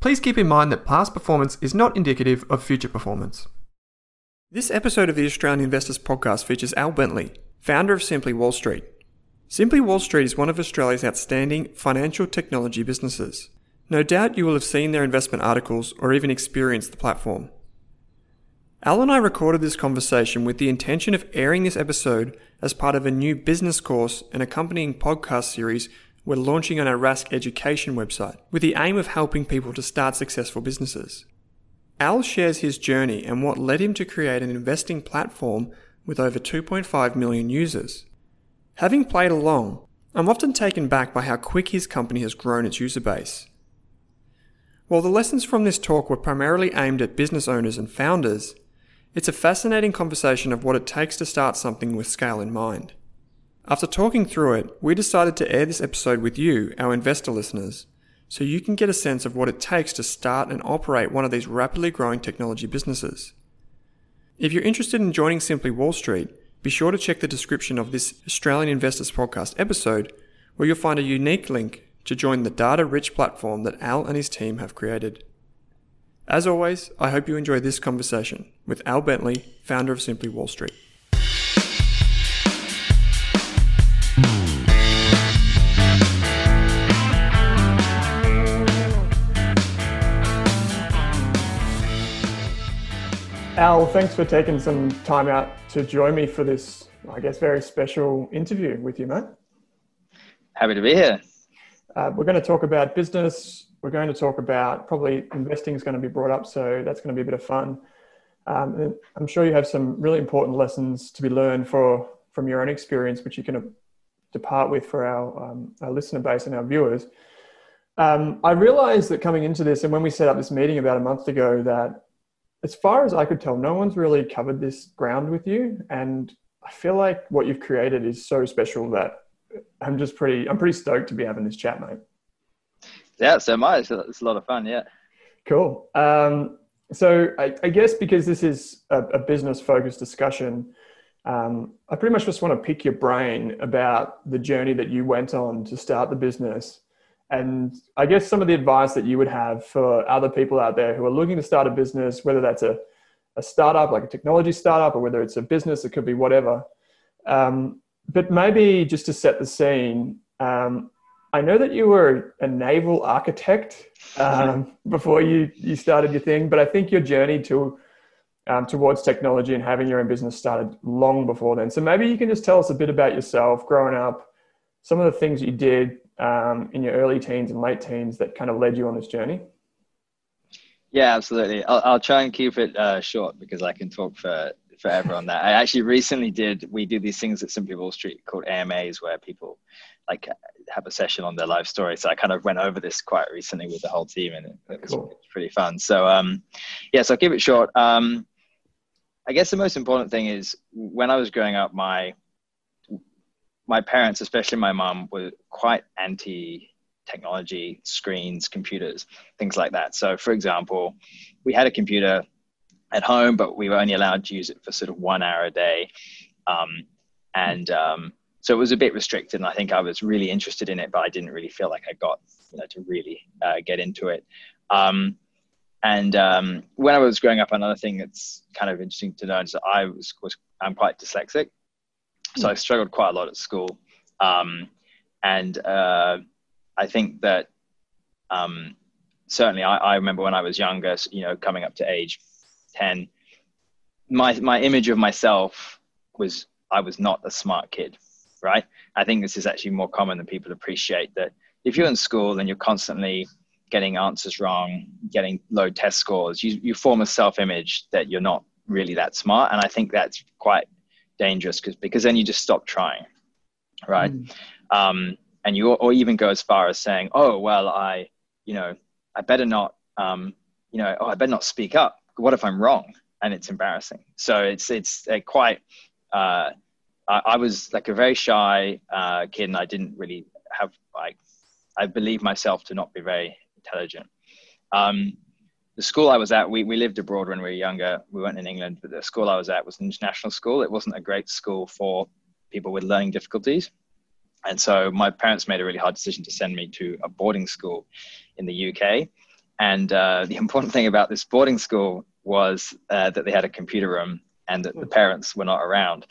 please keep in mind that past performance is not indicative of future performance. This episode of the Australian Investors Podcast features Al Bentley, founder of Simply Wall Street. Simply Wall Street is one of Australia's outstanding financial technology businesses. No doubt you will have seen their investment articles or even experienced the platform. Al and I recorded this conversation with the intention of airing this episode as part of a new business course and accompanying podcast series we're launching on our Rask education website with the aim of helping people to start successful businesses. Al shares his journey and what led him to create an investing platform with over 2.5 million users. Having played along, I'm often taken back by how quick his company has grown its user base. While the lessons from this talk were primarily aimed at business owners and founders, it's a fascinating conversation of what it takes to start something with scale in mind. After talking through it, we decided to air this episode with you, our investor listeners, so you can get a sense of what it takes to start and operate one of these rapidly growing technology businesses. If you're interested in joining Simply Wall Street, be sure to check the description of this Australian Investors Podcast episode, where you'll find a unique link to join the data-rich platform that Al and his team have created. As always, I hope you enjoy this conversation with Al Bentley, founder of Simply Wall Street. Al, thanks for taking some time out to join me for this, I guess, very special interview with you, mate. Happy to be here. We're going to talk about business. We're going to talk about probably investing is going to be brought up, so that's going to be a bit of fun. And I'm sure you have some really important lessons to be learned from your own experience, which you can depart with for our listener base and our viewers. I realized that coming into this, and when we set up this meeting about a month ago, that as far as I could tell, no one's really covered this ground with you. And I feel like what you've created is so special that I'm pretty stoked to be having this chat, mate. Yeah, so am I. It's a lot of fun, yeah. Cool. So I guess because this is a business-focused discussion, I pretty much just want to pick your brain about the journey that you went on to start the business. And I guess some of the advice that you would have for other people out there who are looking to start a business, whether that's a startup, like a technology startup, or whether it's a business, it could be whatever. But maybe just to set the scene, I know that you were a naval architect before you started your thing, but I think your journey to towards technology and having your own business started long before then. So maybe you can just tell us a bit about yourself growing up, some of the things you did in your early teens and late teens that kind of led you on this journey. Yeah, absolutely. I'll try and keep it short because I can talk forever on that. I actually recently we do these things at Simply Wall Street called AMAs where people like have a session on their life story. So I kind of went over this quite recently with the whole team and it was pretty fun. So so I'll keep it short. I guess the most important thing is when I was growing up, my parents, especially my mom, were quite anti technology, screens, computers, things like that. So for example, we had a computer at home, but we were only allowed to use it for sort of 1 hour a day. So it was a bit restricted, and I think I was really interested in it, but I didn't really feel like I got to really get into it. When I was growing up, another thing that's kind of interesting to know is that I'm quite dyslexic. So I struggled quite a lot at school. I think that certainly I remember when I was younger, coming up to age 10, my image of myself was I was not a smart kid, right? I think this is actually more common than people appreciate, that if you're in school and you're constantly getting answers wrong, getting low test scores, you form a self-image that you're not really that smart. And I think that's quite dangerous because then you just stop trying, right? And you or even go as far as saying, oh, well, I better not speak up. What if I'm wrong? and it's embarrassing. So I was like a very shy kid, and I didn't really have, I believe myself to not be very intelligent. The school I was at, we lived abroad when we were younger. We weren't in England, but the school I was at was an international school. It wasn't a great school for people with learning difficulties. And so my parents made a really hard decision to send me to a boarding school in the UK. And the important thing about this boarding school was that they had a computer room and that the parents were not around.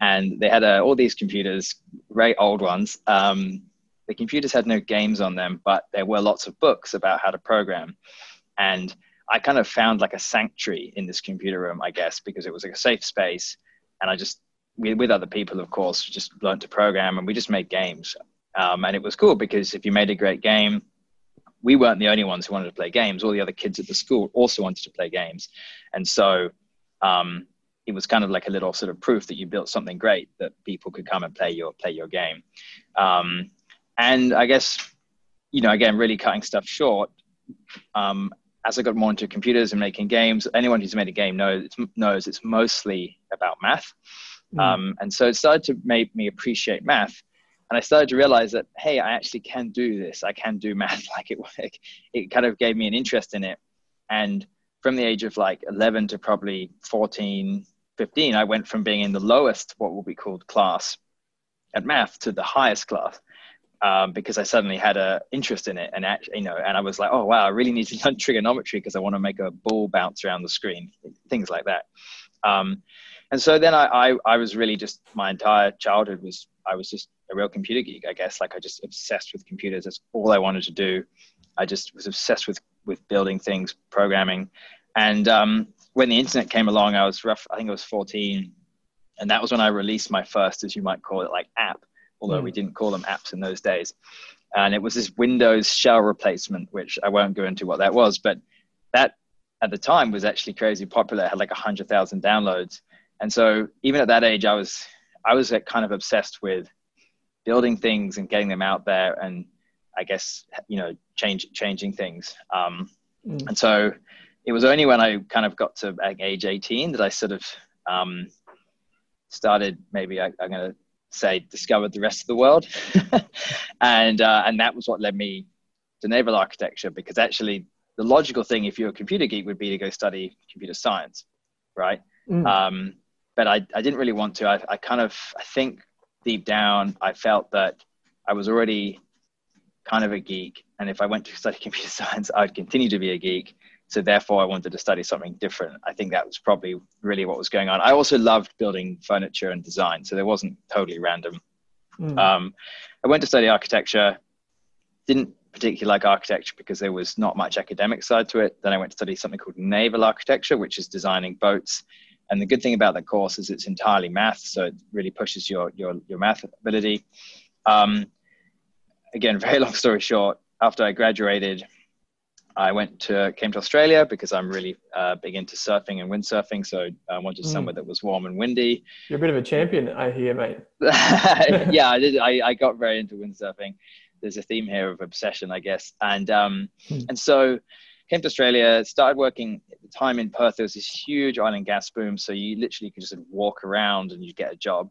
And they had all these computers, very old ones. The computers had no games on them, but there were lots of books about how to program. And I kind of found like a sanctuary in this computer room, I guess, because it was like a safe space. And I just, with other people, of course, just learned to program, and we just made games. And it was cool because if you made a great game, we weren't the only ones who wanted to play games. All the other kids at the school also wanted to play games. And so it was kind of like a little sort of proof that you built something great, that people could come and play your game. And I guess, again, really cutting stuff short, as I got more into computers and making games, anyone who's made a game knows it's mostly about math. And so it started to make me appreciate math. And I started to realize that, hey, I actually can do this. I can do math. It kind of gave me an interest in it. And from the age of 11 to probably 14, 15, I went from being in the lowest, what will be called class at math, to the highest class, because I suddenly had an interest in it. And and I was like, oh wow, I really need to learn trigonometry because I want to make a ball bounce around the screen, things like that. And so then I was really just, my entire childhood was, I was just a real computer geek, I guess. I just obsessed with computers. That's all I wanted to do. I just was obsessed with building things, programming. And when the internet came along, I think I was 14. And that was when I released my first, as you might call it, app, although we didn't call them apps in those days. And it was this Windows shell replacement, which I won't go into what that was, but that at the time was actually crazy popular. It had 100,000 downloads. And so even at that age, I was kind of obsessed with building things and getting them out there, and I guess, changing things. And so it was only when I kind of got to age 18 that I sort of started, maybe I'm going to say, discovered the rest of the world. And that was what led me to naval architecture, because actually the logical thing, if you're a computer geek, would be to go study computer science, right? But I didn't really want to. I think deep down, I felt that I was already kind of a geek. And if I went to study computer science, I would continue to be a geek. So therefore, I wanted to study something different. I think that was probably really what was going on. I also loved building furniture and design, so there wasn't totally random. I went to study architecture. Didn't particularly like architecture because there was not much academic side to it. Then I went to study something called naval architecture, which is designing boats. And the good thing about the course is it's entirely math, so it really pushes your math ability. Again, very long story short, after I graduated, I came to Australia because I'm really big into surfing and windsurfing, so I wanted somewhere that was warm and windy. You're a bit of a champion, I hear, mate. Yeah, I did. I got very into windsurfing. There's a theme here of obsession, I guess. And so came to Australia, started working at the time in Perth. There was this huge oil and gas boom. So you literally could just walk around and you'd get a job.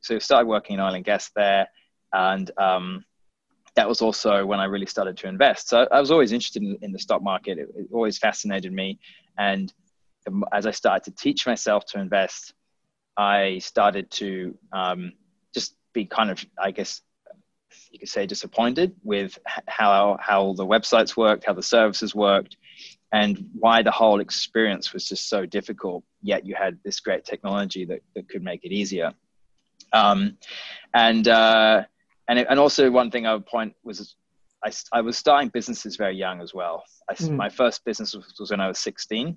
So started working in oil and gas there. And that was also when I really started to invest. So I was always interested in the stock market. It always fascinated me. And as I started to teach myself to invest, I started to just be kind of, I guess, you could say, disappointed with how the websites worked, how the services worked, and why the whole experience was just so difficult, yet you had this great technology that could make it easier. And also one thing I would point was I was starting businesses very young as well. My first business was when I was 16,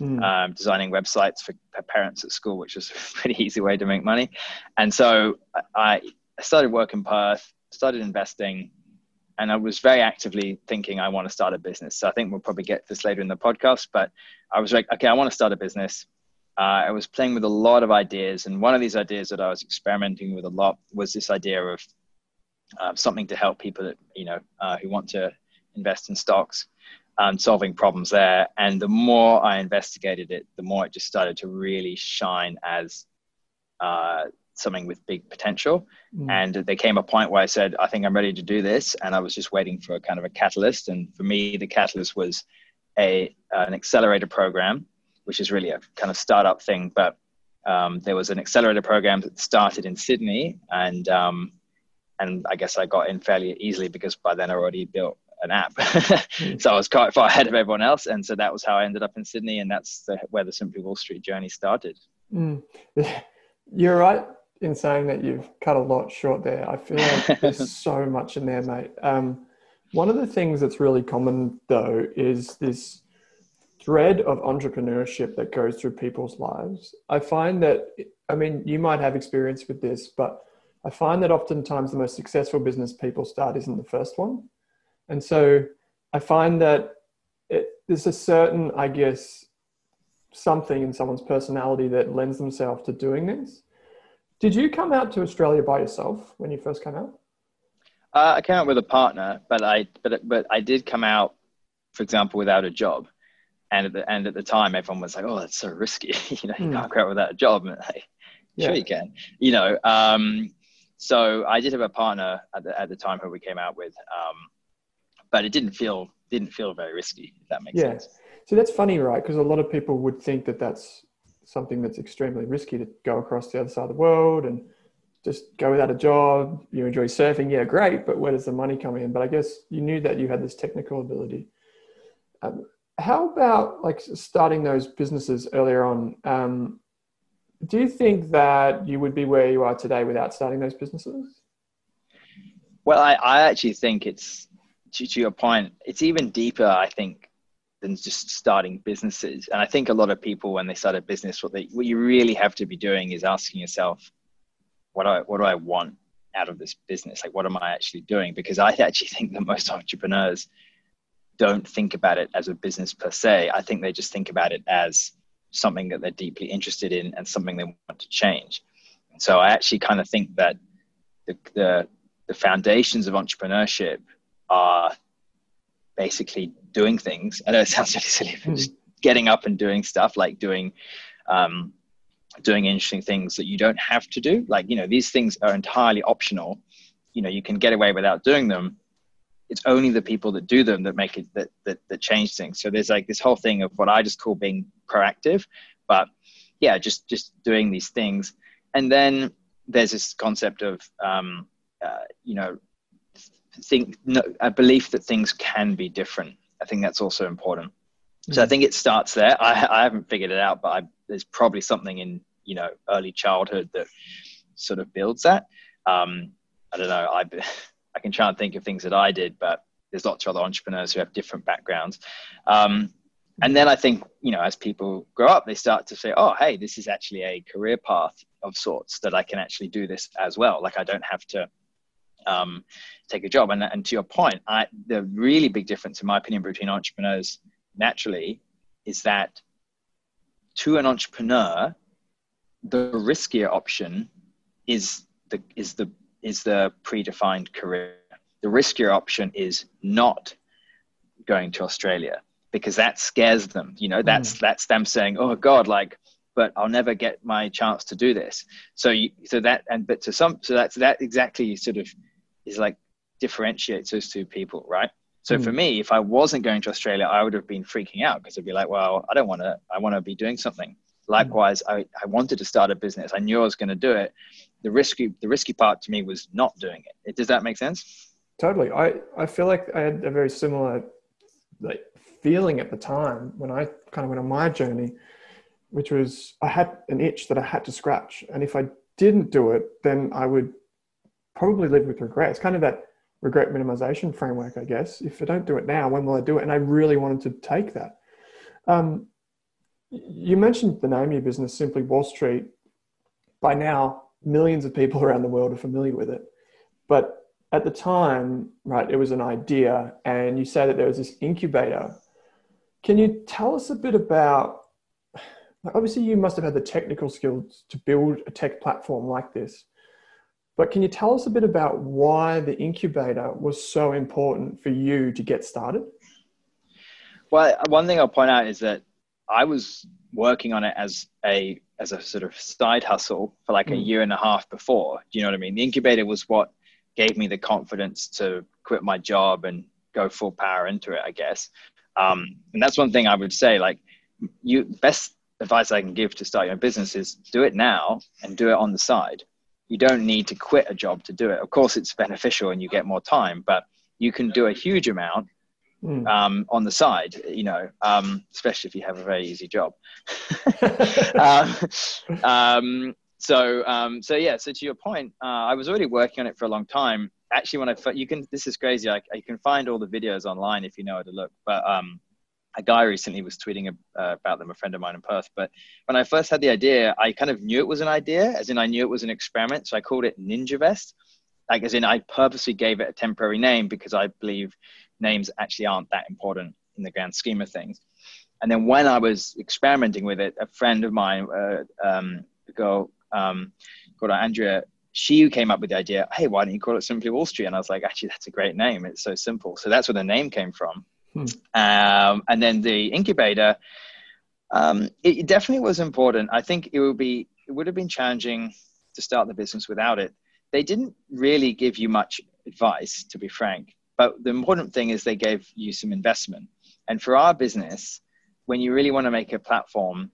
designing websites for parents at school, which was a pretty easy way to make money. And so I started work in Perth, started investing, and I was very actively thinking I want to start a business. So I think we'll probably get this later in the podcast, but I was like, okay, I want to start a business. I was playing with a lot of ideas. And one of these ideas that I was experimenting with a lot was this idea of something to help people that, who want to invest in stocks. solving problems there. And the more I investigated it, the more it just started to really shine as something with big potential. And there came a point where I said, I think I'm ready to do this. And I was just waiting for a kind of a catalyst. And for me, the catalyst was an accelerator program, which is really a kind of startup thing. But there was an accelerator program that started in Sydney. And I guess I got in fairly easily because by then I already built an app. So I was quite far ahead of everyone else. And so that was how I ended up in Sydney. And that's where the Simply Wall Street journey started. You're right in saying that you've cut a lot short there. I feel like there's so much in there, mate. One of the things that's really common though is this thread of entrepreneurship that goes through people's lives. I find that, I mean, you might have experience with this, but I find that oftentimes the most successful business people start isn't the first one. And so I find that there's a certain, I guess, something in someone's personality that lends themselves to doing this. Did you come out to Australia by yourself when you first came out? I came out with a partner, but I did come out, for example, without a job. And at the time, everyone was like, "Oh, that's so risky. You can't go out without a job." And like, sure, you can. So I did have a partner at the time who we came out with, but it didn't feel very risky, if that makes sense. So that's funny, right? Because a lot of people would think that that's something that's extremely risky, to go across the other side of the world and just go without a job. You enjoy surfing. Yeah, great. But where does the money come in? But I guess you knew that you had this technical ability. How about like starting those businesses earlier on? Do you think that you would be where you are today without starting those businesses? Well, I actually think it's, to your point, it's even deeper, I think, than just starting businesses. And I think a lot of people, when they start a business, what you really have to be doing is asking yourself, what do I want out of this business? Like, what am I actually doing? Because I actually think that most entrepreneurs don't think about it as a business per se. I think they just think about it as something that they're deeply interested in and something they want to change. And so I actually kind of think that the foundations of entrepreneurship are basically doing things. I know it sounds really silly, but just getting up and doing stuff, like doing interesting things that you don't have to do. Like, these things are entirely optional. You can get away without doing them. It's only the people that do them that make it, that change things. So there's like this whole thing of what I just call being proactive, but yeah, just doing these things. And then there's this concept of, a belief that things can be different. I think that's also important. So I think it starts there. I haven't figured it out, but there's probably something in early childhood that sort of builds that. I don't know. I can try and think of things that I did, but there's lots of other entrepreneurs who have different backgrounds. And then I think as people grow up, they start to say, "Oh, hey, this is actually a career path of sorts that I can actually do this as well. Like I don't have to." Take a job. And to your point, the really big difference in my opinion between entrepreneurs naturally is that to an entrepreneur, the riskier option is the predefined career. The riskier option is not going to Australia because that scares them. That's them saying, "Oh God, but I'll never get my chance to do this." So that exactly sort of is like differentiates those two people, right? So for me, if I wasn't going to Australia, I would have been freaking out because I'd be like, well, I want to be doing something. Likewise, I wanted to start a business. I knew I was going to do it. The risky part to me was not doing it. Does that make sense? Totally. I feel like I had a very similar feeling at the time when I kind of went on my journey, which was I had an itch that I had to scratch. And if I didn't do it, then I would probably live with regret. It's kind of that regret minimization framework, I guess. If I don't do it now, when will I do it? And I really wanted to take that. You mentioned the name of your business, Simply Wall Street. By now, millions of people around the world are familiar with it. But at the time, right, it was an idea. And you say that there was this incubator. Can you tell us a bit about, obviously you must have had the technical skills to build a tech platform like this, but can you tell us a bit about why the incubator was so important for you to get started? Well, one thing I'll point out is that I was working on it as a sort of side hustle for like a year and a half before. Do you know what I mean? The incubator was what gave me the confidence to quit my job and go full power into it, I guess. And that's one thing I would say, like, best advice I can give to start your own business is do it now and do it on the side. You don't need to quit a job to do it. Of course, it's beneficial and you get more time, but you can do a huge amount on the side, you know, especially if you have a very easy job. So to your point, I was already working on it for a long time. Actually, this is crazy. You can find all the videos online if you know how to look, but a guy recently was tweeting about them, a friend of mine in Perth. But when I first had the idea, I kind of knew it was an idea, as in I knew it was an experiment. So I called it Ninja Vest. Like, as in I purposely gave it a temporary name because I believe names actually aren't that important in the grand scheme of things. And then when I was experimenting with it, a friend of mine, a girl called Andrea, she came up with the idea, hey, why don't you call it Simply Wall Street? And I was like, actually, that's a great name. It's so simple. So that's where the name came from. And then the incubator, it definitely was important. I think it would have been challenging to start the business without it. They didn't really give you much advice, to be frank, but the important thing is they gave you some investment. And for our business, when you really want to make a platform,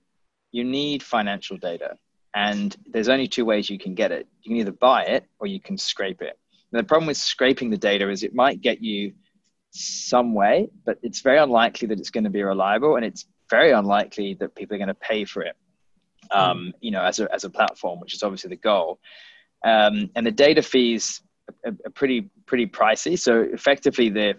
you need financial data. And there's only two ways you can get it. You can either buy it or you can scrape it. And the problem with scraping the data is it might get you some way, but it's very unlikely that it's going to be reliable, and it's very unlikely that people are going to pay for it, you know, as a platform, which is obviously the goal. And the data fees are pretty pricey. So effectively, the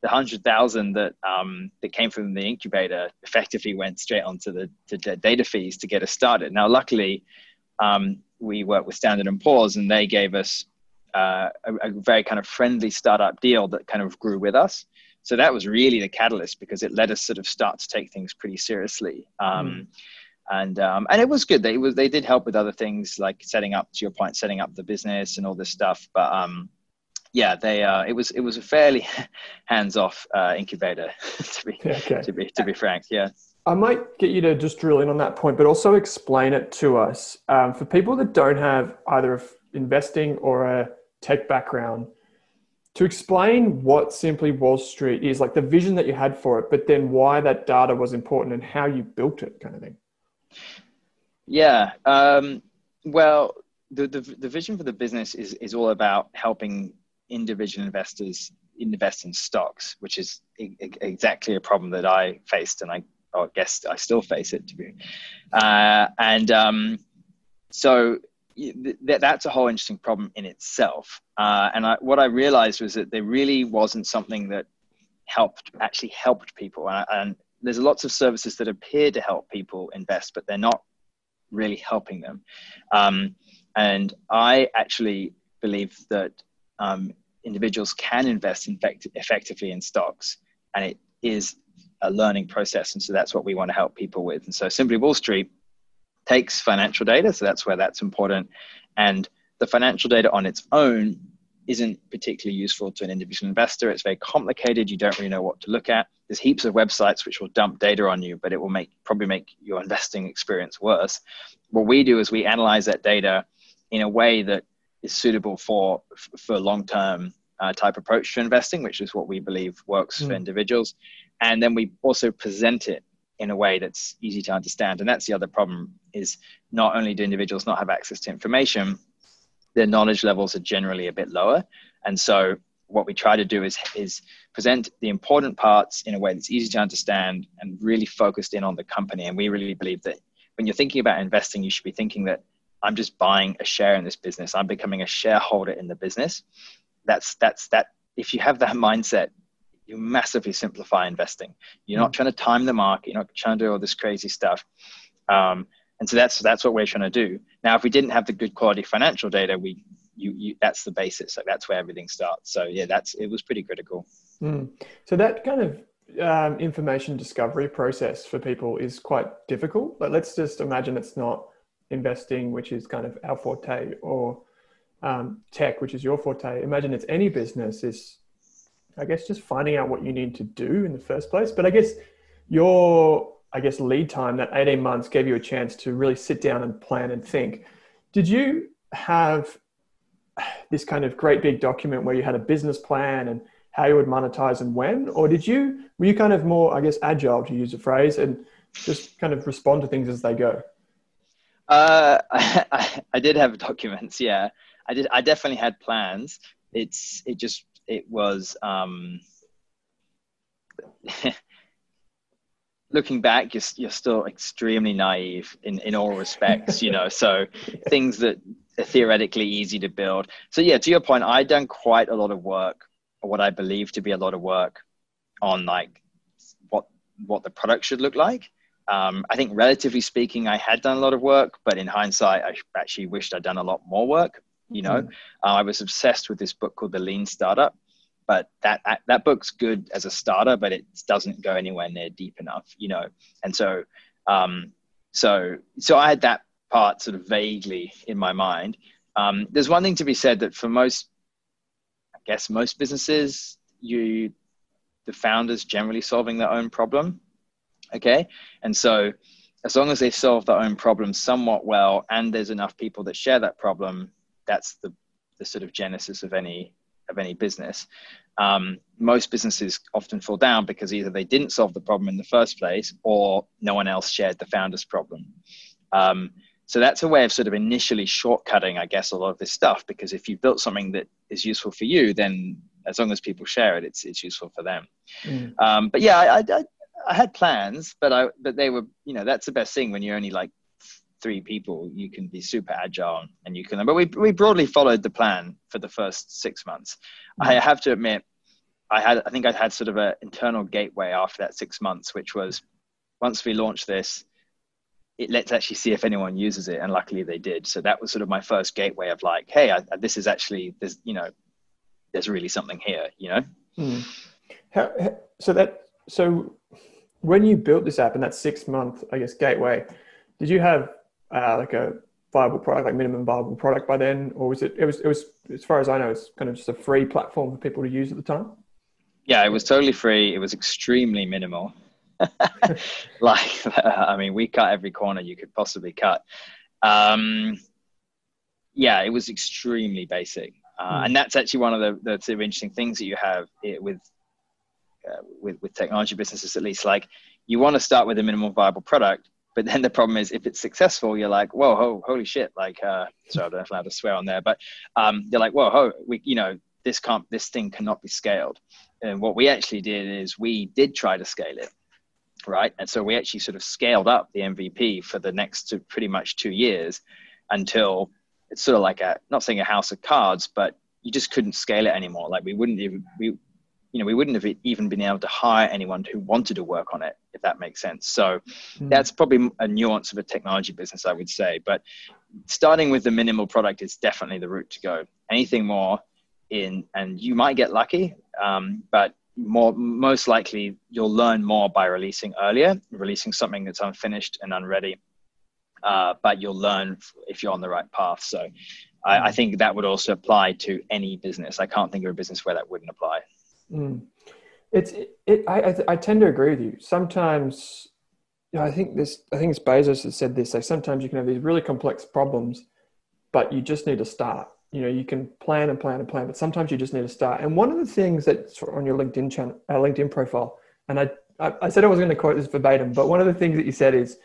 100,000 that came from the incubator effectively went straight onto the data fees to get us started. Now, luckily, we worked with Standard & Poor's, and they gave us a very kind of friendly startup deal that kind of grew with us. So that was really the catalyst, because it let us sort of start to take things pretty seriously. And it was good. They did help with other things, like setting up, to your point, setting up the business and all this stuff. But it was a fairly hands-off incubator to be frank. Yeah. I might get you to just drill in on that point, but also explain it to us for people that don't have either an investing or a tech background, to explain what Simply Wall Street is, like the vision that you had for it, but then why that data was important and how you built it, kind of thing. Yeah. Well, the vision for the business is all about helping individual investors invest in stocks, which is exactly a problem that I faced, and I guess I still face it, to be. So that's a whole interesting problem in itself. What I realized was that there really wasn't something that actually helped people. And there's lots of services that appear to help people invest, but they're not really helping them. And I actually believe that individuals can invest effectively in stocks, and it is a learning process. And so that's what we want to help people with. And so Simply Wall Street takes financial data, so that's where that's important. And the financial data on its own isn't particularly useful to an individual investor. It's very complicated. You don't really know what to look at. There's heaps of websites which will dump data on you, but it will probably make your investing experience worse. What we do is we analyze that data in a way that is suitable for long-term type approach to investing, which is what we believe works for individuals. And then we also present it in a way that's easy to understand. And that's the other problem, is not only do individuals not have access to information, their knowledge levels are generally a bit lower. And so what we try to do is present the important parts in a way that's easy to understand and really focused in on the company. And we really believe that when you're thinking about investing, you should be thinking that I'm just buying a share in this business. I'm becoming a shareholder in the business. That's if you have that mindset, you massively simplify investing. You're not trying to time the market. You're not trying to do all this crazy stuff. And so that's what we're trying to do. Now, if we didn't have the good quality financial data, that's the basis. Like, that's where everything starts. So yeah, it was pretty critical. So that kind of information discovery process for people is quite difficult. But let's just imagine it's not investing, which is kind of our forte, or tech, which is your forte. Imagine it's any business is I guess, just finding out what you need to do in the first place. But I guess your, lead time, that 18 months gave you a chance to really sit down and plan and think. Did you have this kind of great big document where you had a business plan and how you would monetize and when, or did you, were you kind of more, agile, to use a phrase, and just kind of respond to things as they go? I did have documents. Yeah, I did. I definitely had plans. It was looking back, you're still extremely naive in all respects, so things that are theoretically easy to build. So yeah, to your point, I'd done quite a lot of work, or what I believe to be a lot of work, on like what the product should look like. I think relatively speaking, I had done a lot of work, but in hindsight, I actually wished I'd done a lot more work. I was obsessed with this book called The Lean Startup, but that book's good as a starter, but it doesn't go anywhere near deep enough, And so, so I had that part sort of vaguely in my mind. There's one thing to be said that for most, most businesses, the founders generally solving their own problem. Okay. And so as long as they solve their own problem somewhat well, and there's enough people that share that problem, that's the sort of genesis of any business. Most businesses often fall down because either they didn't solve the problem in the first place, or no one else shared the founder's problem. So that's a way of sort of initially shortcutting, a lot of this stuff, because if you've built something that is useful for you, then as long as people share it, it's useful for them. Mm. But yeah, I had plans, but they were, that's the best thing when you're only like three people, you can be super agile and you can, but we broadly followed the plan for the first 6 months. Mm-hmm. I have to admit, I had sort of an internal gateway after that 6 months, which was, once we launch this, let's actually see if anyone uses it. And luckily they did. So that was sort of my first gateway of like, hey, this is actually, there's really something here, Mm. So when you built this app in that 6 month, gateway, did you have like a viable product, like minimum viable product by then? Or was it was, as far as I know, it's kind of just a free platform for people to use at the time? Yeah, it was totally free. It was extremely minimal. We cut every corner you could possibly cut. Yeah, it was extremely basic. And that's actually one of the sort of interesting things that you have with technology businesses, at least. Like, you want to start with a minimum viable product, but then the problem is, if it's successful, you're like, whoa, holy shit. Sorry, I don't know if I'm allowed to swear on there, but you're like, whoa, this thing cannot be scaled. And what we actually did is we did try to scale it, right? And so we actually sort of scaled up the MVP for the next pretty much 2 years, until it's sort of like not saying a house of cards, but you just couldn't scale it anymore. Like, we wouldn't have even been able to hire anyone who wanted to work on it, if that makes sense. So that's probably a nuance of a technology business, I would say. But starting with the minimal product is definitely the route to go. Anything more and you might get lucky, but most likely you'll learn more by releasing something that's unfinished and unready. But you'll learn if you're on the right path. So I think that would also apply to any business. I can't think of a business where that wouldn't apply. Mm. I tend to agree with you. Sometimes, I think it's Bezos that said this, like, sometimes you can have these really complex problems, but you just need to start. You can plan and plan and plan, but sometimes you just need to start. And one of the things that's on your LinkedIn channel, LinkedIn profile, and I said I was going to quote this verbatim, but one of the things that you said is,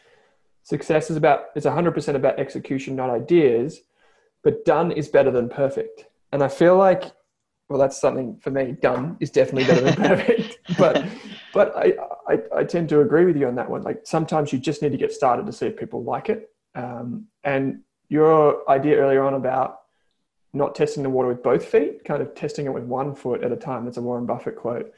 success is 100% about execution, not ideas, but done is better than perfect. And I feel like, well, that's something for me. Done is definitely better than perfect. But I tend to agree with you on that one. Like, sometimes you just need to get started to see if people like it. And your idea earlier on about not testing the water with both feet, kind of testing it with one foot at a time. That's a Warren Buffett quote.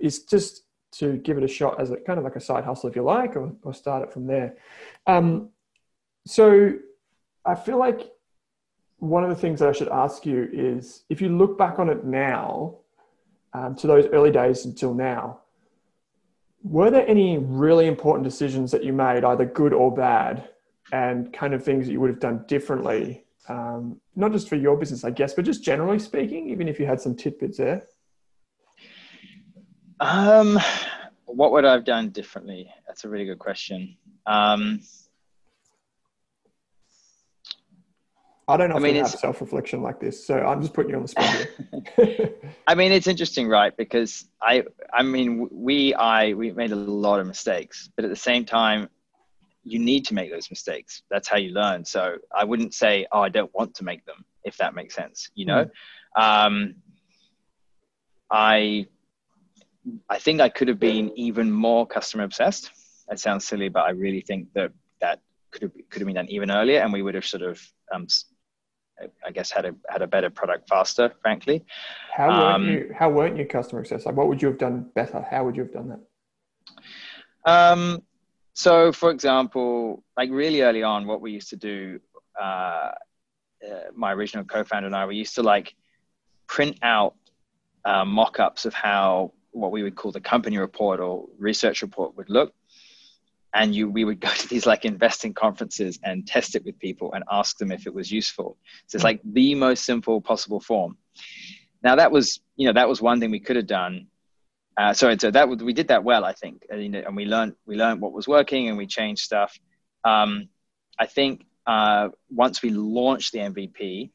Is just to give it a shot as a kind of like a side hustle, if you like, or start it from there. So I feel like, one of the things that I should ask you is, if you look back on it now, to those early days until now, were there any really important decisions that you made, either good or bad, and kind of things that you would have done differently? Not just for your business, but just generally speaking, even if you had some tidbits there. What would I have done differently? That's a really good question. I don't often have self-reflection like this, so I'm just putting you on the spot here. I mean, it's interesting, right? Because we made a lot of mistakes, but at the same time, you need to make those mistakes. That's how you learn. So I wouldn't say, oh, I don't want to make them, if that makes sense, you know? I think I could have been even more customer obsessed. That sounds silly, but I really think that could have been done even earlier, and we would have sort of, I guess, had a better product faster, frankly. How weren't you customer obsessed? Like, what would you have done better? How would you have done that? So, for example, like really early on, what we used to do, my original co-founder and I, we used to like print out mock-ups of how what we would call the company report or research report would look. And we would go to these like investing conferences and test it with people and ask them if it was useful. So it's like the most simple possible form. Now that was one thing we could have done. We did that well, I think. And we learned what was working and we changed stuff. I think once we launched the MVP,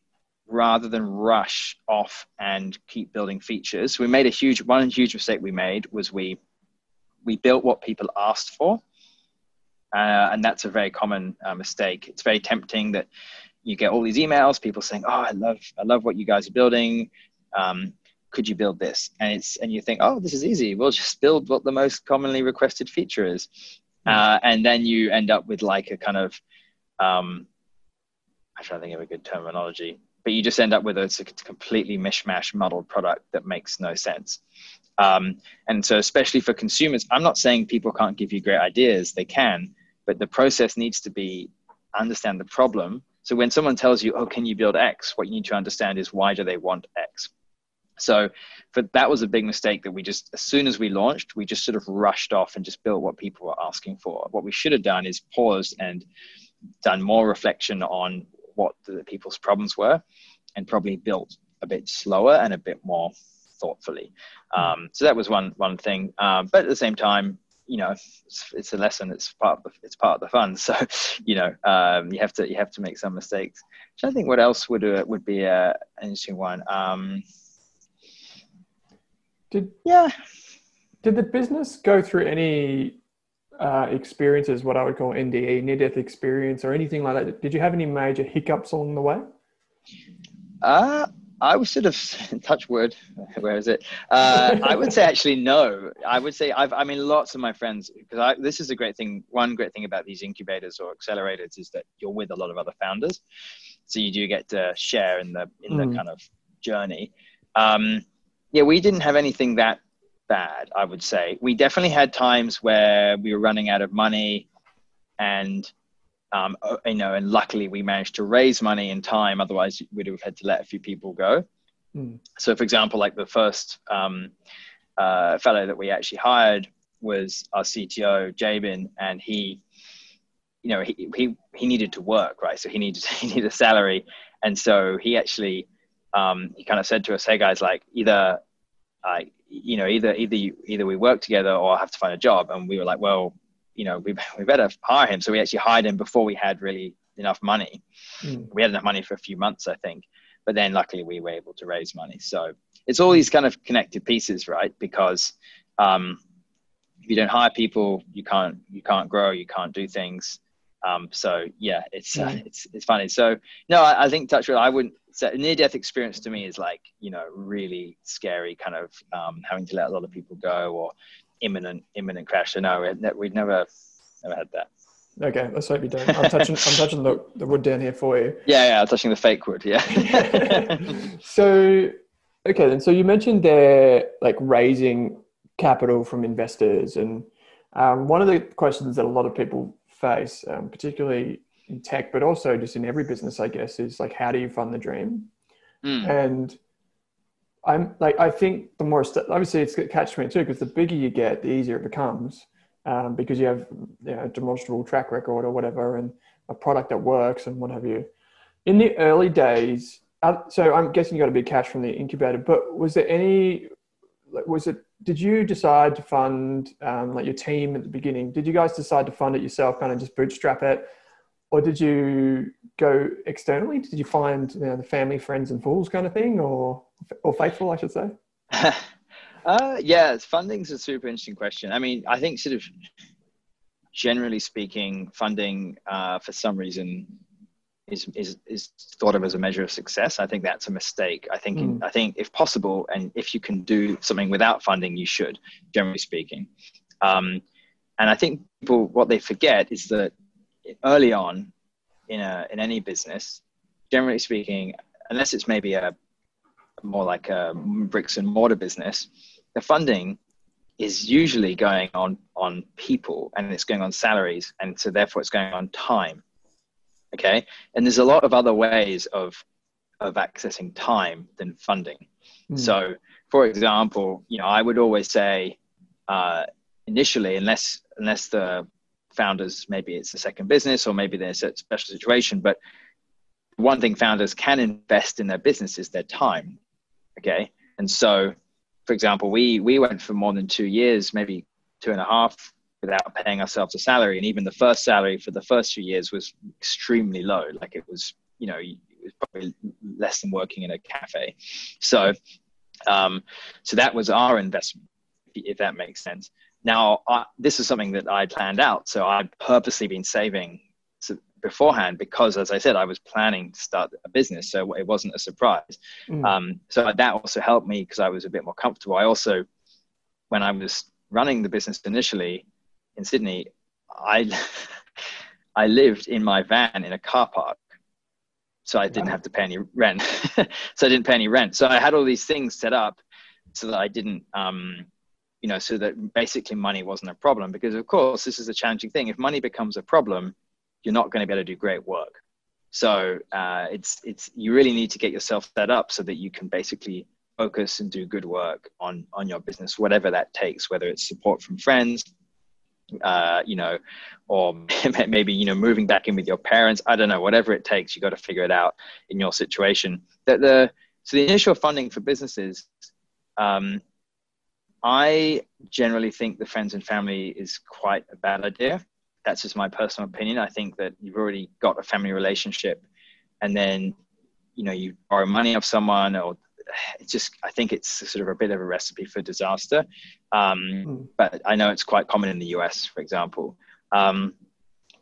rather than rush off and keep building features, we made one huge mistake we made was we built what people asked for. And that's a very common mistake. It's very tempting that you get all these emails, people saying, oh, I love what you guys are building. Could you build this? And you think, oh, this is easy. We'll just build what the most commonly requested feature is. And then you end up with like a kind of, I'm trying to think of a good terminology, but you just end up with a completely mishmash muddled product that makes no sense. And so especially for consumers, I'm not saying people can't give you great ideas, they can, but the process needs to be understand the problem. So when someone tells you, oh, can you build X? What you need to understand is why do they want X? So that was a big mistake that we just, as soon as we launched, we just sort of rushed off and just built what people were asking for. What we should have done is paused and done more reflection on what the people's problems were and probably built a bit slower and a bit more thoughtfully. So that was one thing. But at the same time, you know, it's a lesson. It's part of the fun. So, you know, you have to make some mistakes. So I think what else would be an interesting one. Did the business go through any experiences, what I would call NDE, near-death experience, or anything like that? Did you have any major hiccups along the way? I was sort of, touch wood, where is it? I would say actually no. I would say, lots of my friends, because this is a great thing. One great thing about these incubators or accelerators is that you're with a lot of other founders. So you do get to share in the kind of journey. We didn't have anything that bad, I would say. We definitely had times where we were running out of money and and luckily we managed to raise money in time. Otherwise we'd have had to let a few people go. So for example, like the first fellow that we actually hired was our CTO, Jabin, and he needed to work, right? So he needed a salary. And so he actually, he kind of said to us, hey guys, like either we work together or I have to find a job. And we were like, well, you know, we better hire him. So we actually hired him before we had really enough money. We had enough money for a few months, I think. But then luckily we were able to raise money. So it's all these kind of connected pieces, right? Because if you don't hire people, you can't grow, you can't do things. It's funny. So no, I think touch wood, I wouldn't say near-death experience to me is like, you know, really scary kind of having to let a lot of people go or imminent crash. So no, we've never had that. Okay, let's hope you don't. I'm touching the wood down here for you. Yeah, I'm touching the fake wood. Yeah. So, okay, then. So you mentioned there like raising capital from investors, and one of the questions that a lot of people face, particularly in tech, but also just in every business, I guess, is like, how do you fund the dream? And I think the more, obviously it's catch-22 because the bigger you get, the easier it becomes because you have a demonstrable track record or whatever and a product that works and what have you. In the early days, so I'm guessing you got a big cash from the incubator, but was it did you decide to fund like your team at the beginning? Did you guys decide to fund it yourself, kind of just bootstrap it? Or did you go externally? Did you find, you know, the family, friends and fools kind of thing, or faithful, I should say? Yeah, funding's a super interesting question. I mean, I think sort of generally speaking, funding for some reason is thought of as a measure of success. I think that's a mistake. I think if possible, and if you can do something without funding, you should, generally speaking. And I think people, what they forget is that early on in any business, generally speaking, unless it's maybe a more like a bricks and mortar business, the funding is usually going on people, and it's going on salaries, and so therefore it's going on time. Okay. And there's a lot of other ways of accessing time than funding. Mm. So for example, you know, I would always say, initially, unless the founders, maybe it's a second business or maybe there's a special situation, but one thing founders can invest in their business is their time. Okay. And so for example, we went for more than 2 years, maybe 2.5, without paying ourselves a salary. And even the first salary for the first few years was extremely low. Like it was, you know, it was probably less than working in a cafe. So, so that was our investment, if that makes sense. Now, this is something that I planned out. So I'd purposely been saving beforehand because, as I said, I was planning to start a business. So it wasn't a surprise. Mm. So that also helped me because I was a bit more comfortable. I also, when I was running the business initially in Sydney, I lived in my van in a car park. So I didn't have to pay any rent. So I had all these things set up so that I didn't, you know, so that basically money wasn't a problem, because of course, this is a challenging thing. If money becomes a problem, you're not going to be able to do great work. So you really need to get yourself set up so that you can basically focus and do good work on your business, whatever that takes, whether it's support from friends, you know, or maybe, you know, moving back in with your parents. I don't know, whatever it takes, you got to figure it out in your situation. So the initial funding for businesses, I generally think the friends and family is quite a bad idea. That's just my personal opinion. I think that you've already got a family relationship, and then, you know, you borrow money off someone, or it's just, I think it's sort of a bit of a recipe for disaster. But I know it's quite common in the US, for example.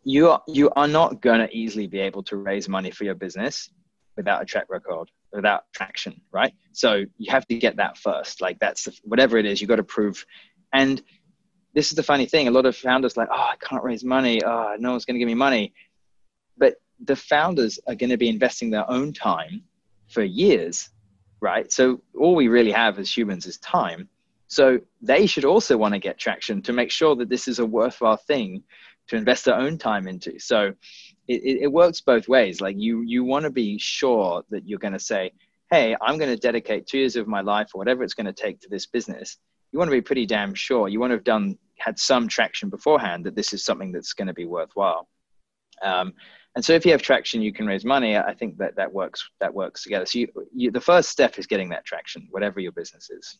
You are not going to easily be able to raise money for your business without a track record, without traction, right? So you have to get that first. Like that's whatever it is, you got to prove. And this is the funny thing. A lot of founders are like, oh, I can't raise money. Oh, no one's going to give me money. But the founders are going to be investing their own time for years, right? So all we really have as humans is time. So they should also want to get traction to make sure that this is a worthwhile thing to invest their own time into. So it works both ways. Like you want to be sure that you're going to say, hey, I'm going to dedicate 2 years of my life or whatever it's going to take to this business. You want to be pretty damn sure. You want to have had some traction beforehand that this is something that's going to be worthwhile. And so if you have traction, you can raise money. I think that works together. So the first step is getting that traction, whatever your business is.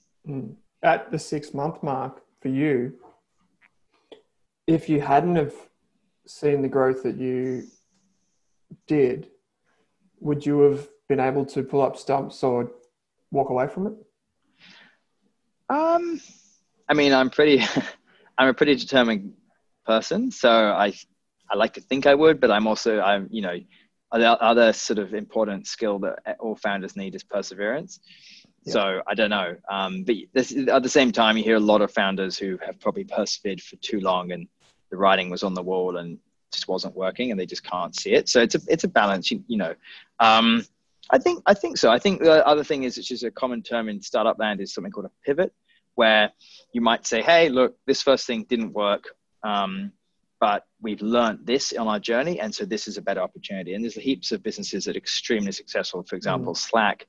At the 6-month mark for you, if you hadn't have seen the growth that you did, would you have been able to pull up stumps or walk away from it? I mean, I'm a pretty determined person. So I like to think I would, but I'm also, you know, the other sort of important skill that all founders need is perseverance. Yeah. So I don't know. At the same time, you hear a lot of founders who have probably persevered for too long and the writing was on the wall and just wasn't working and they just can't see it. So it's a balance, you know. I think so. I think the other thing is, which is a common term in startup land, is something called a pivot, where you might say, hey, look, this first thing didn't work, but we've learned this on our journey. And so this is a better opportunity. And there's heaps of businesses that are extremely successful. For example, Slack,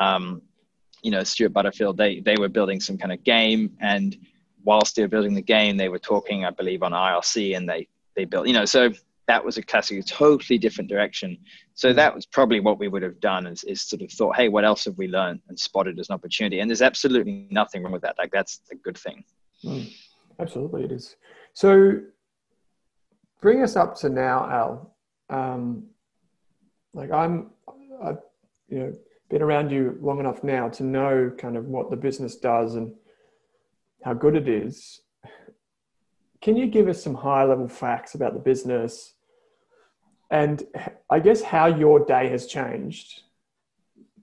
you know, Stuart Butterfield, they were building some kind of game. And whilst they were building the game, they were talking, I believe, on IRC, and they built, you know, so that was a classic, totally different direction. So that was probably what we would have done is sort of thought, hey, what else have we learned and spotted as an opportunity? And there's absolutely nothing wrong with that. Like, that's the good thing. Mm, absolutely, it is. So bring us up to now, Al. I've you know, been around you long enough now to know kind of what the business does and how good it is. Can you give us some high-level facts about the business and I guess how your day has changed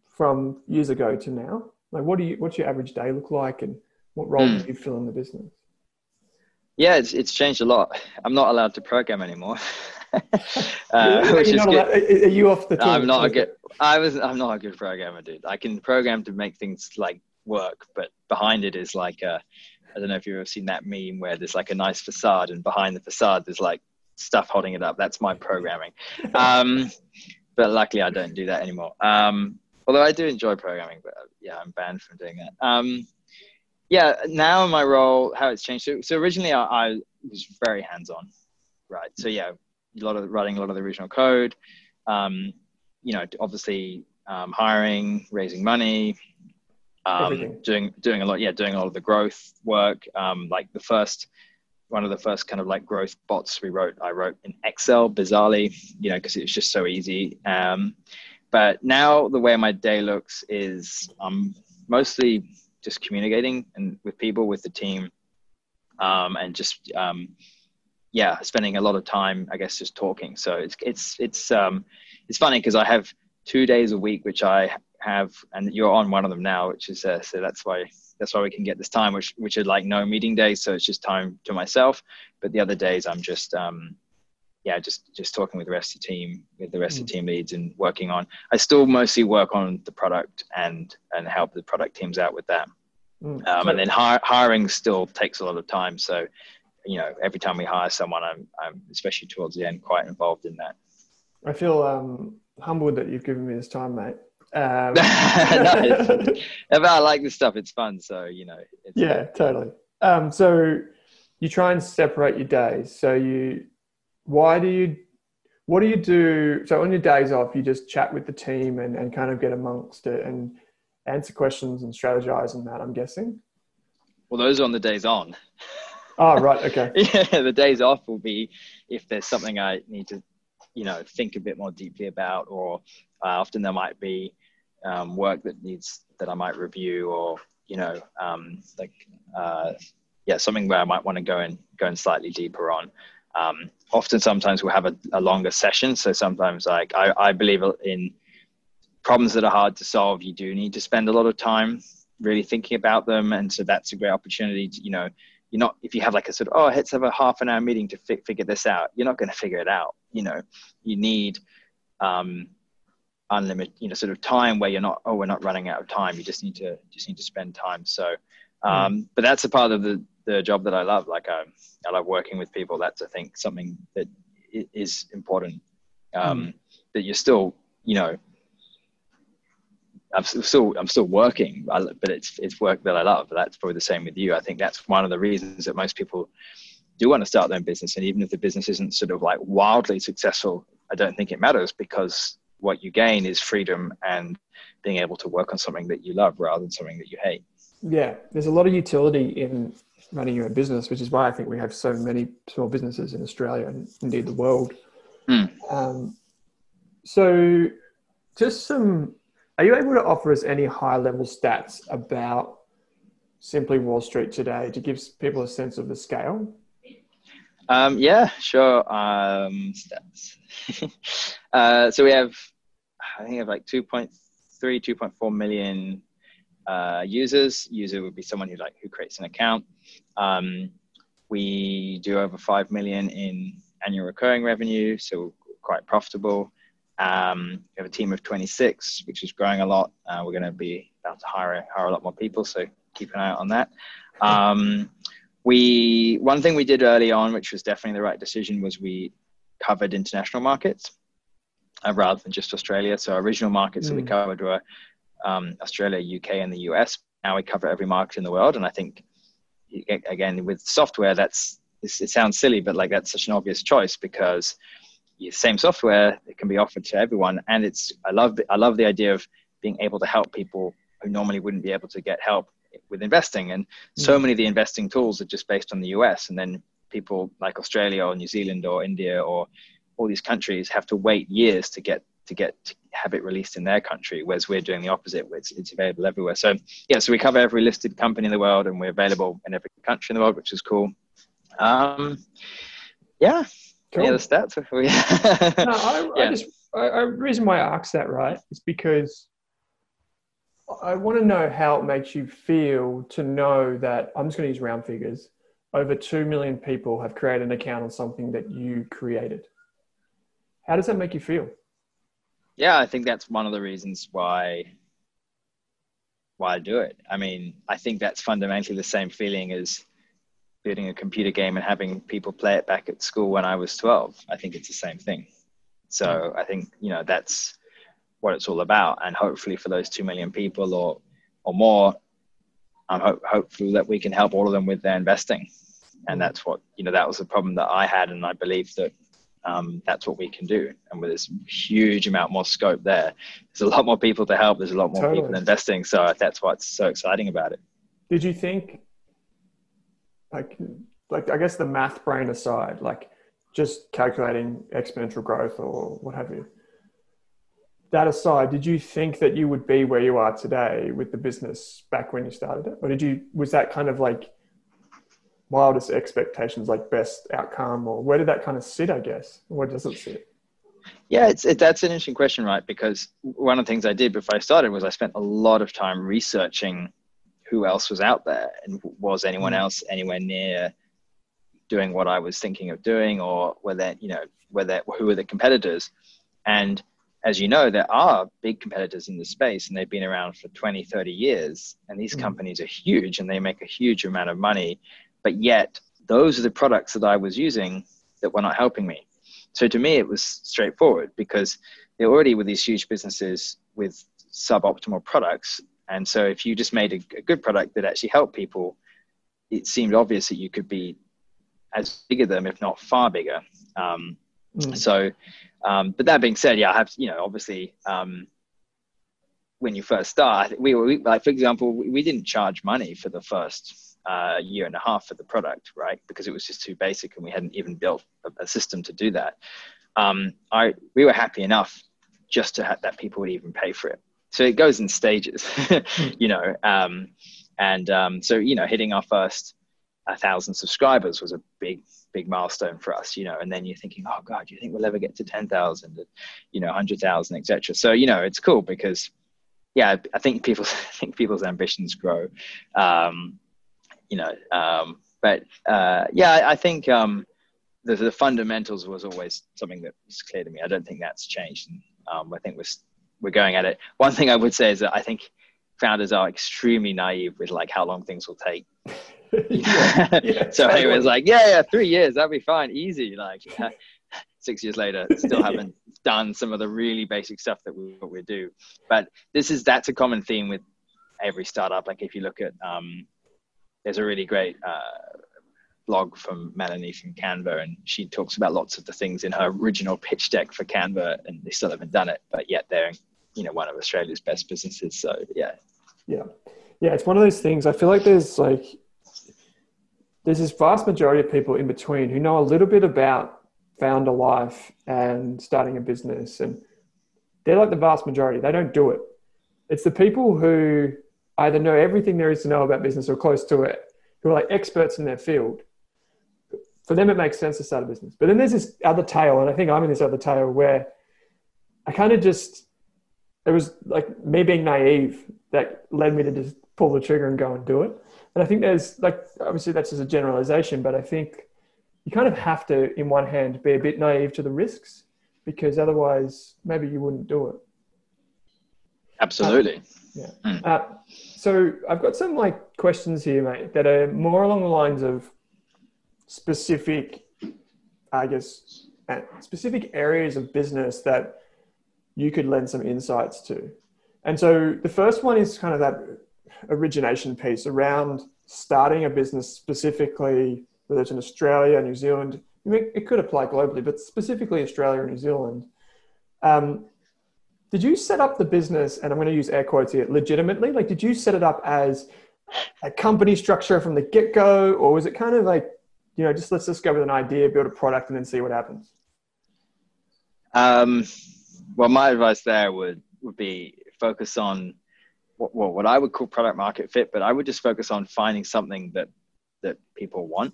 from years ago to now? Like, what's your average day look like and what role do you fill in the business? Yeah, it's changed a lot. I'm not allowed to program anymore. Are you off the team? I'm not a good programmer, dude. I can program to make things like work, but behind it is like a, I don't know if you've ever seen that meme where there's like a nice facade and behind the facade, there's like stuff holding it up. That's my programming. But luckily I don't do that anymore. Although I do enjoy programming, but yeah, I'm banned from doing that. Yeah. Now my role, how it's changed. So originally I was very hands-on, right? So yeah, writing a lot of the original code, obviously hiring, raising money, doing a lot of the growth work. Like one of the first kind of like growth bots I wrote in Excel, bizarrely, you know, because it was just so easy. But now the way my day looks is I'm mostly just communicating and with people, with the team, and just spending a lot of time, I guess, just talking. So it's funny because I have 2 days a week which I have, and you're on one of them now, which is so that's why we can get this time, which are like no meeting days, so it's just time to myself. But the other days I'm just just talking with the rest of the team, with the rest of the team leads, and working on, I still mostly work on the product and help the product teams out with that. And then hiring still takes a lot of time, so you know, every time we hire someone, I'm especially towards the end quite involved in that. I feel humbled that you've given me this time, mate. I like this stuff, it's fun, so you know, it's totally. So you try and separate your days, so what do you do? So on your days off, you just chat with the team and kind of get amongst it and answer questions and strategize and that, I'm guessing? Well, those are on the days on. Oh, right, okay. Yeah, the days off will be if there's something I need to, you know, think a bit more deeply about, or often there might be work that I might review, or you know, something where I might want to go in slightly deeper on. Sometimes we'll have a longer session. So sometimes, like I believe in problems that are hard to solve, you do need to spend a lot of time really thinking about them, and so that's a great opportunity to, you know, you're not, if you have like a sort of, oh, let's have a half an hour meeting to figure this out, you're not going to figure it out. You know, you need unlimited, you know, sort of time where you're not, oh, we're not running out of time. You just need to spend time. So, but that's a part of the job that I love. Like I love working with people. That's, I think, something that is important, that you're still, you know, I'm still working, but it's work that I love. That's probably the same with you. I think that's one of the reasons that most people do want to start their own business. And even if the business isn't sort of like wildly successful, I don't think it matters, because what you gain is freedom and being able to work on something that you love rather than something that you hate. Yeah. There's a lot of utility in running your own business, which is why I think we have so many small businesses in Australia and indeed the world. So just some, are you able to offer us any high-level stats about Simply Wall Street today to give people a sense of the scale? Yeah, sure. Stats. So we have, I think, 2.4 million users. User would be someone who creates an account. We do over 5 million in annual recurring revenue, so quite profitable. We have a team of 26, which is growing a lot. We're going to be about to hire a lot more people, so keep an eye out on that. One thing we did early on, which was definitely the right decision, was we covered international markets rather than just Australia. So our original markets that we covered were Australia, UK, and the US. Now we cover every market in the world, and I think, again, with software, it sounds silly, but like that's such an obvious choice because same software that can be offered to everyone. And it's, I love the idea of being able to help people who normally wouldn't be able to get help with investing. And so many of the investing tools are just based on the US, and then people like Australia or New Zealand or India or all these countries have to wait years to have it released in their country, whereas we're doing the opposite. It's available everywhere. So yeah, so we cover every listed company in the world, and we're available in every country in the world, which is cool. Yeah. Cool. Any other stats? No, I the reason why I asked that, right, is because I want to know how it makes you feel to know that, I'm just going to use round figures, over 2 million people have created an account on something that you created. How does that make you feel? Yeah, I think that's one of the reasons why I do it. I mean, I think that's fundamentally the same feeling as building a computer game and having people play it back at school when I was 12. I think it's the same thing. So I think, you know, that's what it's all about. And hopefully for those 2 million people or more, I'm hopeful that we can help all of them with their investing. And that's what, you know, that was the problem that I had. And I believe that that's what we can do. And with this huge amount more scope there, there's a lot more people to help. There's a lot more people investing. So that's what's so exciting about it. Did you think, like I guess the math brain aside, like just calculating exponential growth or what have you, that aside, did you think that you would be where you are today with the business back when you started it? Or was that kind of like wildest expectations, like best outcome, or where did that kind of sit, I guess? Where does it sit? Yeah, that's an interesting question, right? Because one of the things I did before I started was I spent a lot of time researching who else was out there, and was anyone else anywhere near doing what I was thinking of doing, or who were the competitors. And as you know, there are big competitors in the space, and they've been around for 20, 30 years. And these companies are huge, and they make a huge amount of money. But yet, those are the products that I was using that were not helping me. So to me, it was straightforward, because they already were these huge businesses with suboptimal products. And so if you just made a good product that actually helped people, it seemed obvious that you could be as big as them, if not far bigger. But that being said, yeah, I have, you know, obviously, when you first start, we like, for example, we didn't charge money for the first year and a half for the product, right? Because it was just too basic, and we hadn't even built a system to do that. We were happy enough just to have that people would even pay for it. So it goes in stages, you know? So, you know, hitting our first 1,000 subscribers was a big milestone for us, you know, and then you're thinking, oh God, do you think we'll ever get to 10,000, you know, 100,000, etc. So, you know, it's cool because, yeah, I think people's ambitions grow, I think the fundamentals was always something that was clear to me. I don't think that's changed. I think we're going at it. One thing I would say is that I think founders are extremely naive with like how long things will take. So it was like, 3 years, that'd be fine, easy. Like 6 years later, still haven't done some of the really basic stuff that we do. But that's a common theme with every startup. Like if you look at, there's a really great blog from Melanie from Canva, and she talks about lots of the things in her original pitch deck for Canva, and they still haven't done it, but yet they're, you know, one of Australia's best businesses. So yeah, it's one of those things. I feel like there's this vast majority of people in between who know a little bit about founder life and starting a business, and they're like the vast majority. They don't do it. It's the people who either know everything there is to know about business or close to it, who are like experts in their field. For them, it makes sense to start a business. But then there's this other tail, and I think I'm in this other tail where I kind of just, it was like me being naive that led me to just pull the trigger and go and do it. And I think there's like, obviously that's just a generalization, but I think you kind of have to, in one hand, be a bit naive to the risks, because otherwise maybe you wouldn't do it. Absolutely. So I've got some like questions here, mate, that are more along the lines of specific, I guess, specific areas of business that you could lend some insights to. And so the first one is kind of that origination piece around starting a business, specifically whether it's in Australia, New Zealand, it could apply globally, but specifically Australia and New Zealand. Did you set up the business, and I'm going to use air quotes here, legitimately? Like, did you set it up as a company structure from the get-go, or was it kind of like, you know, just let's discover an idea, build a product, and then see what happens? Well, my advice there would be focus on what I would call product market fit, but I would just focus on finding something that people want,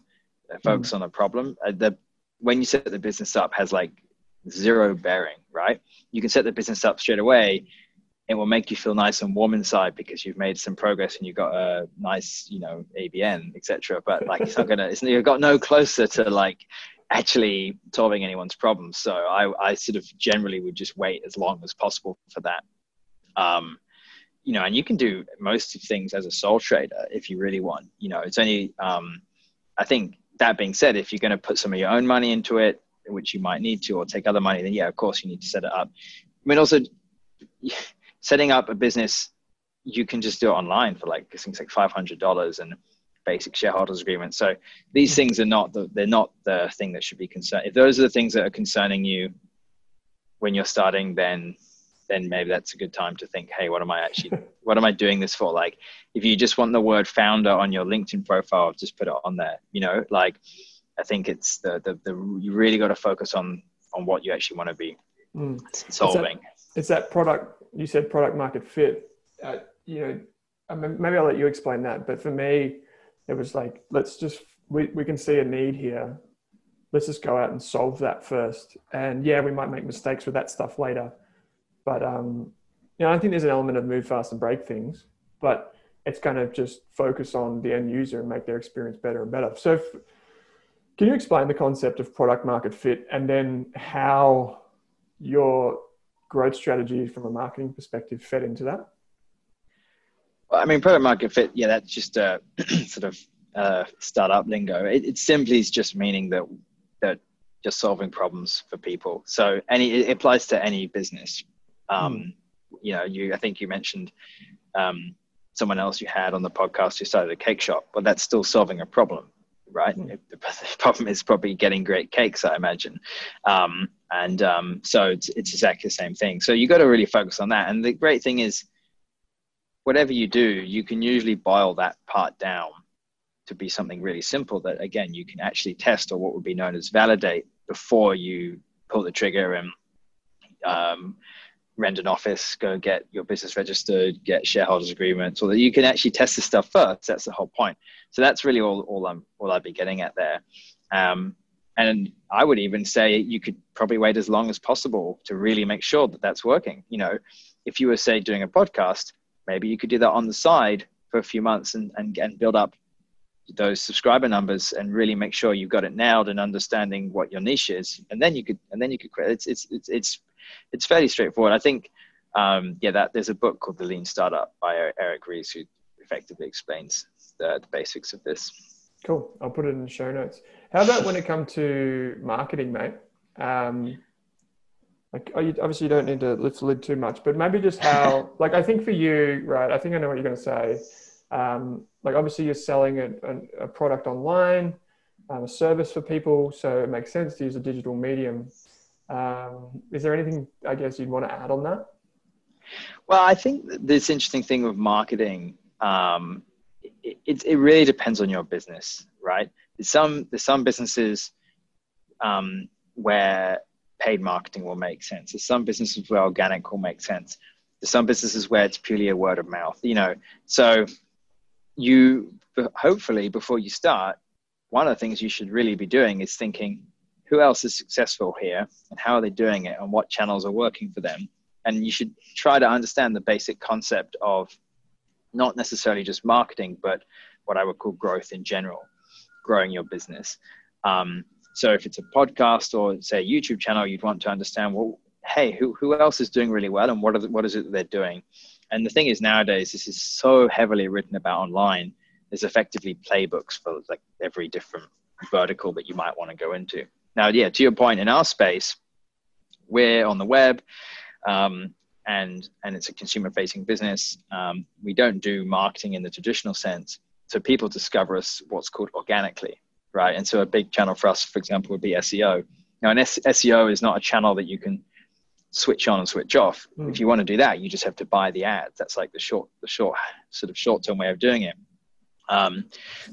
focus on the problem. When you set the business up has like zero bearing, right? You can set the business up straight away. It will make you feel nice and warm inside because you've made some progress and you've got a nice, you know, ABN, etc. But like, you've got no closer to like actually solving anyone's problems. So I sort of generally would just wait as long as possible for that. You know, and you can do most things as a sole trader if you really want, you know, it's only, I think that being said, if you're going to put some of your own money into it, which you might need to, or take other money, then yeah, of course you need to set it up. I mean, also setting up a business, you can just do it online for like things like $500 and basic shareholders agreement. So these things are not the thing that should be concerned. If those are the things that are concerning you when you're starting, then maybe that's a good time to think, hey, what am I doing this for? Like, if you just want the word founder on your LinkedIn profile, just put it on there, you know, like, I think it's the you really got to focus on what you actually want to be solving. It's that product, you said product market fit, you know, I mean, maybe I'll let you explain that, but for me, it was like, we can see a need here. Let's just go out and solve that first. And yeah, we might make mistakes with that stuff later. But, you know, I think there's an element of move fast and break things, but it's kind of just focus on the end user and make their experience better and better. So can you explain the concept of product market fit and then how your growth strategy from a marketing perspective fed into that? Well, I mean, product market fit, yeah, that's just a sort of startup lingo. It simply is just meaning that you're solving problems for people. So it applies to any business. You know, I think you mentioned someone else you had on the podcast who started a cake shop, but that's still solving a problem, right? The problem is probably getting great cakes, I imagine. So it's exactly the same thing. So you got to really focus on that. And the great thing is, whatever you do, you can usually boil that part down to be something really simple that, again, you can actually test, or what would be known as validate, before you pull the trigger and rent an office, go get your business registered, get shareholders agreements, so that you can actually test this stuff first. That's the whole point. So that's really all I'd be getting at there. And I would even say you could probably wait as long as possible to really make sure that that's working. You know, if you were, say, doing a podcast, maybe you could do that on the side for a few months and build up those subscriber numbers and really make sure you've got it nailed and understanding what your niche is. And then you could create, it's fairly straightforward. I think, that there's a book called The Lean Startup by Eric Ries, who effectively explains the basics of this. Cool. I'll put it in the show notes. How about when it comes to marketing, mate? Like, obviously you don't need to lift the lid too much, but maybe just how, like, I think for you, right, I think I know what you're going to say. Like, obviously you're selling a product online, a service for people. So it makes sense to use a digital medium. Is there anything, I guess, you'd want to add on that? Well, I think this interesting thing with marketing, it really depends on your business, right? There's some businesses where paid marketing will make sense. There's some businesses where organic will make sense. There's some businesses where it's purely a word of mouth, you know. So you, hopefully, before you start, one of the things you should really be doing is thinking, who else is successful here and how are they doing it and what channels are working for them? And you should try to understand the basic concept of not necessarily just marketing, but what I would call growth in general, growing your business. So if it's a podcast or say a YouTube channel, you'd want to understand, well, hey, who else is doing really well and what is it that they're doing? And the thing is, nowadays, this is so heavily written about online. There's effectively playbooks for like every different vertical that you might want to go into. Now, yeah, to your point, in our space, we're on the web, and it's a consumer-facing business. We don't do marketing in the traditional sense, so people discover us what's called organically, right? And so a big channel for us, for example, would be SEO. Now, an SEO is not a channel that you can switch on and switch off. Mm. If you want to do that, you just have to buy the ads. That's like the short-term way of doing it.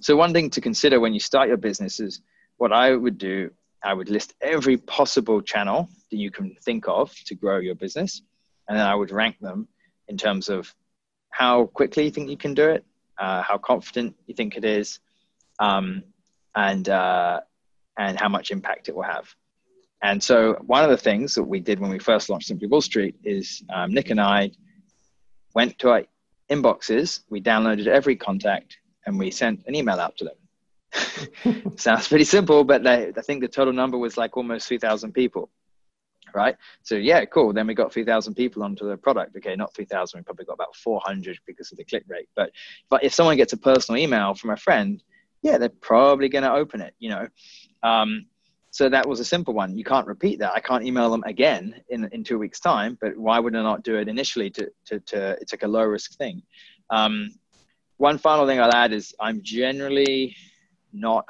So one thing to consider when you start your business is what I would do. I would list every possible channel that you can think of to grow your business. And then I would rank them in terms of how quickly you think you can do it, how confident you think it is, and how much impact it will have. And so one of the things that we did when we first launched Simply Wall Street is Nick and I went to our inboxes, we downloaded every contact, and we sent an email out to them. Sounds pretty simple, but I think the total number was like almost 3,000 people, right? So yeah, cool. Then we got 3,000 people onto the product. Okay, not 3,000. We probably got about 400 because of the click rate. But if someone gets a personal email from a friend, yeah, they're probably going to open it, you know? So that was a simple one. You can't repeat that. I can't email them again in 2 weeks' time, but why would I not do it initially to it's like a low risk thing. One final thing I'll add is I'm generally not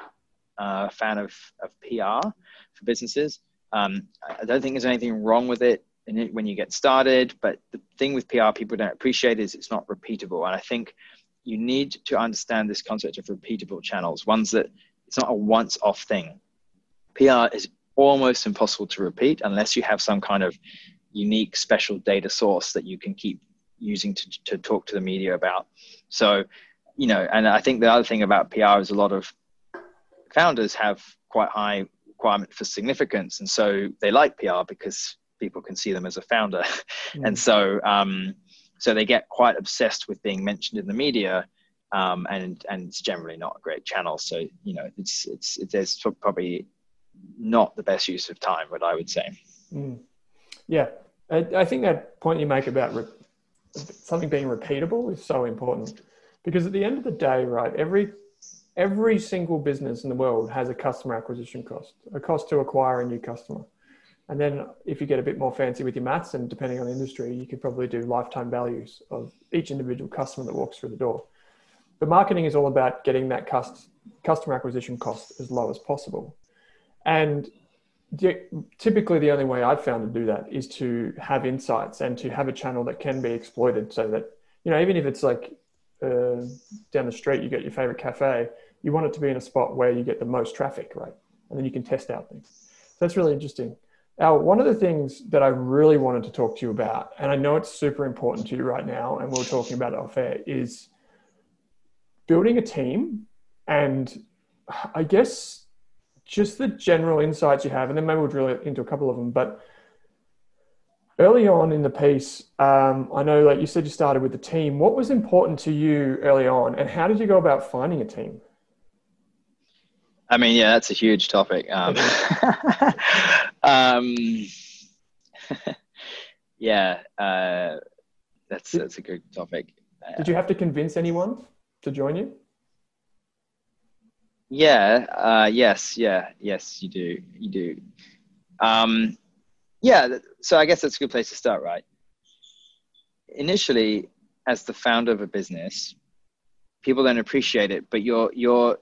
a fan of PR for businesses. I don't think there's anything wrong with it when you get started, but the thing with PR people don't appreciate is it's not repeatable. And I think you need to understand this concept of repeatable channels, ones that it's not a once-off thing. PR is almost impossible to repeat unless you have some kind of unique special data source that you can keep using to talk to the media about. So, you know, and I think the other thing about PR is a lot of founders have quite high requirement for significance, and so they like PR because people can see them as a founder. Mm. And so so they get quite obsessed with being mentioned in the media, and it's generally not a great channel. So, you know, there's probably not the best use of time, what I would say. Mm. Yeah, I think that point you make about something being repeatable is so important, because at the end of the day, right, every single business in the world has a customer acquisition cost, a cost to acquire a new customer. And then if you get a bit more fancy with your maths, and depending on the industry, you could probably do lifetime values of each individual customer that walks through the door. But marketing is all about getting that customer acquisition cost as low as possible. And typically the only way I've found to do that is to have insights and to have a channel that can be exploited, so that, you know, even if it's like down the street, you get your favorite cafe, you want it to be in a spot where you get the most traffic, right? And then you can test out things. So that's really interesting. Al, one of the things that I really wanted to talk to you about, and I know it's super important to you right now, and we're talking about it off air, is building a team. And I guess just the general insights you have, and then maybe we'll drill into a couple of them, but early on in the piece, I know, like you said, you started with the team. What was important to you early on, and how did you go about finding a team? I mean, yeah, that's a huge topic. Yeah, that's a good topic. Did you have to convince anyone to join you? Yeah. Yes, you do. You do. Yeah, so I guess that's a good place to start, right? Initially, as the founder of a business, people don't appreciate it, but you're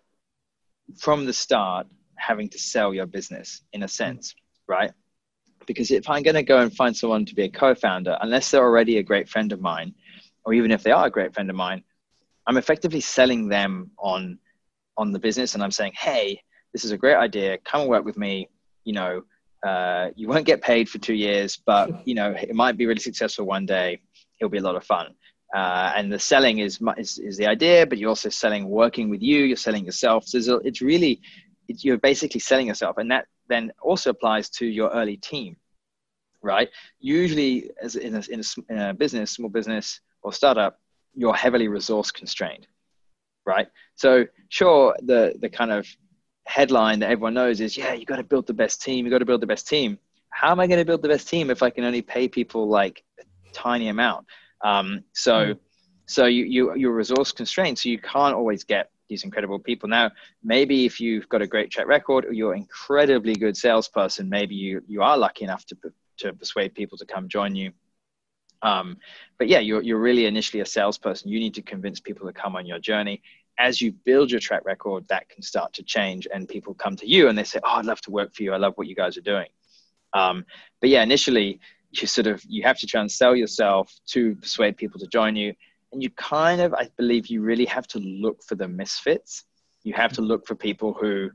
from the start having to sell your business in a sense, right? Because if I'm going to go and find someone to be a co-founder, unless they're already a great friend of mine, or even if they are a great friend of mine, I'm effectively selling them on the business, and I'm saying, hey, this is a great idea. Come and work with me, you know. You won't get paid for 2 years, but, you know, it might be really successful one day. It'll be a lot of fun. And the selling is the idea, but you're also selling working with you. You're selling yourself. So it's really, you're basically selling yourself. And that then also applies to your early team, right? Usually as in a business, small business or startup, you're heavily resource constrained, right? So sure, the kind of headline that everyone knows is, yeah, you got to build the best team. You got to build the best team. How am I going to build the best team if I can only pay people like a tiny amount? So you're resource constrained, so you can't always get these incredible people. Now, maybe if you've got a great track record or you're an incredibly good salesperson, maybe you are lucky enough to persuade people to come join you. But yeah, you're really initially a salesperson. You need to convince people to come on your journey. as you build your track record, that can start to change, and people come to you and they say, oh, I'd love to work for you. I love what you guys are doing. But yeah, initially you have to try and sell yourself to persuade people to join you. And you kind of, I believe you really have to look for the misfits. You have to look for people who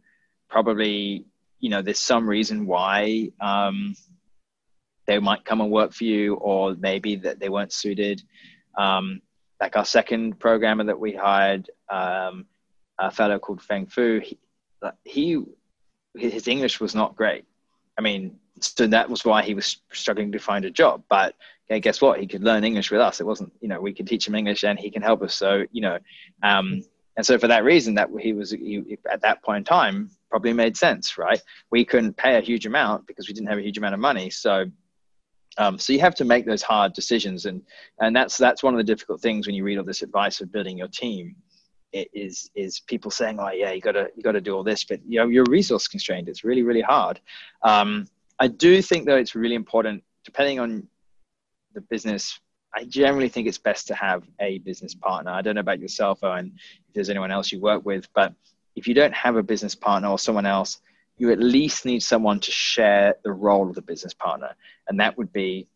probably, you know, there's some reason why they might come and work for you, or maybe that they weren't suited. Like our second programmer that we hired, a fellow called Feng Fu, his English was not great. I mean, so that was why he was struggling to find a job. But okay, guess what? He could learn English with us. It wasn't, you know, we could teach him English and he can help us. So, you know, and so for that reason, that he at that point in time probably made sense, right? We couldn't pay a huge amount because we didn't have a huge amount of money. So, so you have to make those hard decisions, and that's one of the difficult things when you read all this advice of building your team. It is people saying, oh yeah, you gotta do all this, but you know, you're resource constrained. It's really, really hard. I do think though, it's really important, depending on the business. I generally think it's best to have a business partner. I don't know about yourself, Owen, if there's anyone else you work with, but if you don't have a business partner or someone else, you at least need someone to share the role of the business partner. And that would be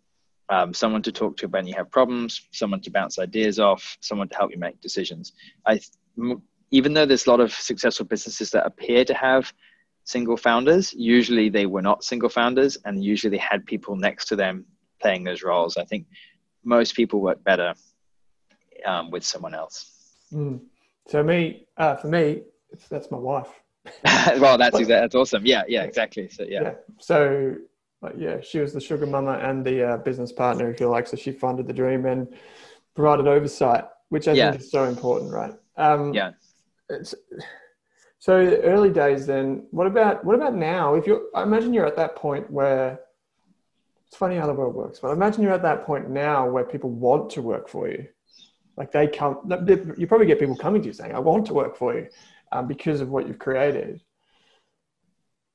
someone to talk to when you have problems, someone to bounce ideas off, someone to help you make decisions. Even though there's a lot of successful businesses that appear to have single founders, usually they were not single founders, and usually they had people next to them playing those roles. I think most people work better with someone else. Mm. So for me, that's my wife. Well, that's awesome. Yeah, exactly. So yeah. So she was the sugar mama and the business partner, if you like. So she funded the dream and provided oversight, which I think is so important, right? So early days. Then what about now? I imagine you're at that point where. It's funny how the world works, but I imagine you're at that point now where people want to work for you. Like you probably get people coming to you saying, I want to work for you because of what you've created.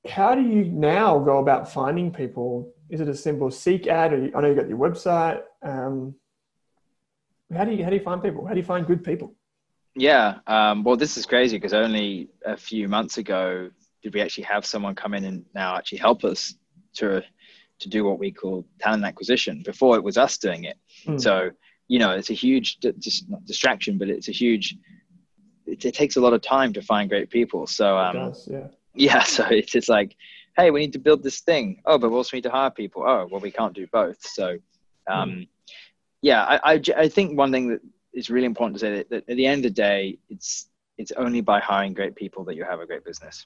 How do you now go about finding people? Is it a simple seek ad? I know you got your website. How do you find people? How do you find good people? Yeah. Well, this is crazy because only a few months ago did we actually have someone come in and now actually help us to do what we call talent acquisition. Before it was us doing it. Mm. So, you know, it's a huge, just not distraction, but it's a huge, it takes a lot of time to find great people. So, so it's just like, hey, we need to build this thing. Oh, but we also need to hire people. Oh, well, we can't do both. So, I think one thing that is really important to say that at the end of the day, it's only by hiring great people that you have a great business,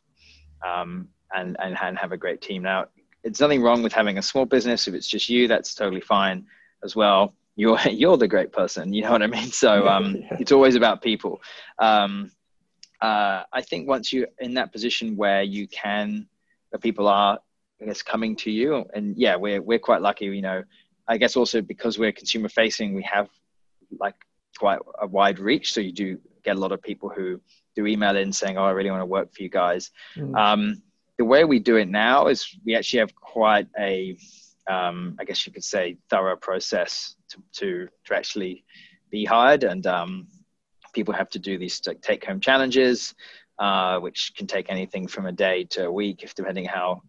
and have a great team. Now, it's nothing wrong with having a small business. If it's just you, that's totally fine as well. You're the great person. You know what I mean? So it's always about people. I think once you're in that position where you can, the people are, I guess, coming to you, and yeah, we're quite lucky, you know, I guess also because we're consumer facing, we have like quite a wide reach. So you do get a lot of people who do email in saying, oh, I really want to work for you guys. Mm. The way we do it now is we actually have quite a, I guess you could say, thorough process to actually be hired. And people have to do these take-home challenges, which can take anything from a day to a week, if depending how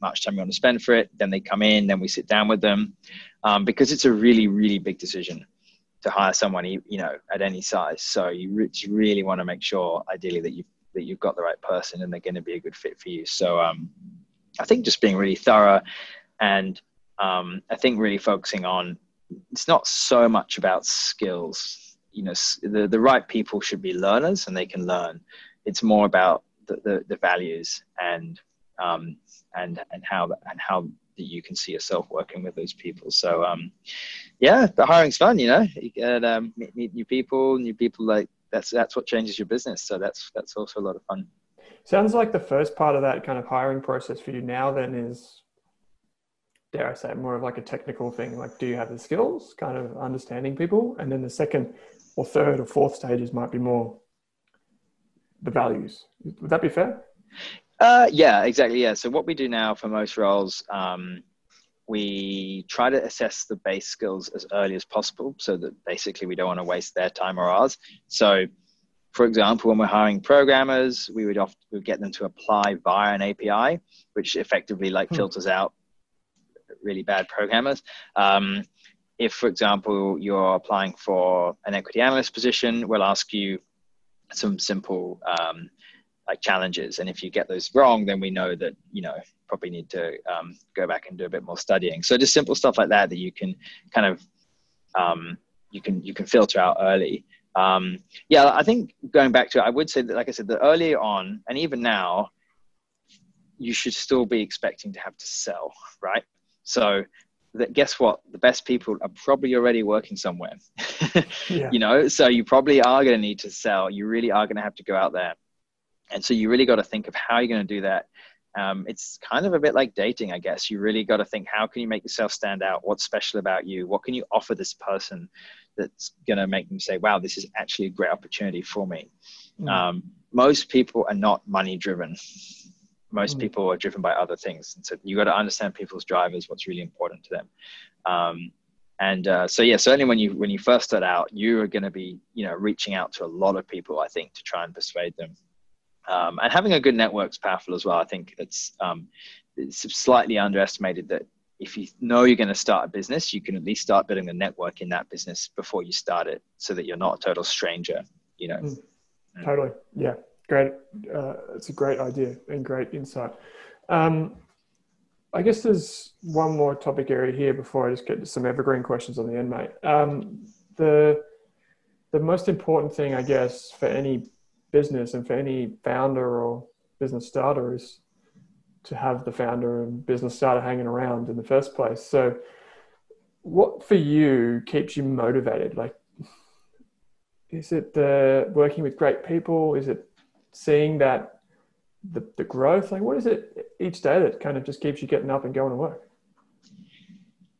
much time you want to spend for it. Then they come in, then we sit down with them, because it's a really, really big decision to hire someone, you know, at any size. So you really want to make sure, ideally, that you've got the right person and they're going to be a good fit for you. So I think just being really thorough, and I think really focusing on, it's not so much about skills, you know, the right people should be learners and they can learn. It's more about the values and how that you can see yourself working with those people. So the hiring's fun, you know, you get, meet new people like, that's what changes your business. So that's also a lot of fun. Sounds like the first part of that kind of hiring process for you now then is, dare I say, more of like a technical thing, like do you have the skills, kind of understanding people, and then the second or third or fourth stages might be more the values. Would that be fair? Yeah, exactly. Yeah. So what we do now for most roles, we try to assess the base skills as early as possible so that basically we don't want to waste their time or ours. So For example, when we're hiring programmers, we would often get them to apply via an API, which effectively like filters out really bad programmers. If, for example, you're applying for an equity analyst position, we'll ask you some simple like challenges. And if you get those wrong, then we know that, you know, probably need to go back and do a bit more studying. So just simple stuff like that, that you can kind of, you can filter out early. Yeah, I think going back to it, I would say that, like I said, that earlier on and even now, you should still be expecting to have to sell, right? So that, guess what? The best people are probably already working somewhere, yeah. You know, so you probably are going to need to sell. You really are going to have to go out there. And so you really got to think of how you're going to do that. It's kind of a bit like dating, I guess. You really got to think, how can you make yourself stand out? What's special about you? What can you offer this person that's going to make them say, wow, this is actually a great opportunity for me? Most people are not money driven. Most people are driven by other things. And so you got to understand people's drivers, what's really important to them. So yeah, certainly when you first start out, you are going to be, you know, reaching out to a lot of people, I think, to try and persuade them. And having a good network's powerful as well. I think it's slightly underestimated that if you know you're going to start a business, you can at least start building a network in that business before you start it, so that you're not a total stranger, you know. Totally. Yeah. Great. It's a great idea and great insight. I guess there's one more topic area here before I just get to some evergreen questions on the end, mate. The most important thing, I guess, for any business and for any founder or business starter is to have the founder and business starter hanging around in the first place. So what for you keeps you motivated? Like, is it the working with great people? Is it seeing that the growth? Like, what is it each day that kind of just keeps you getting up and going to work?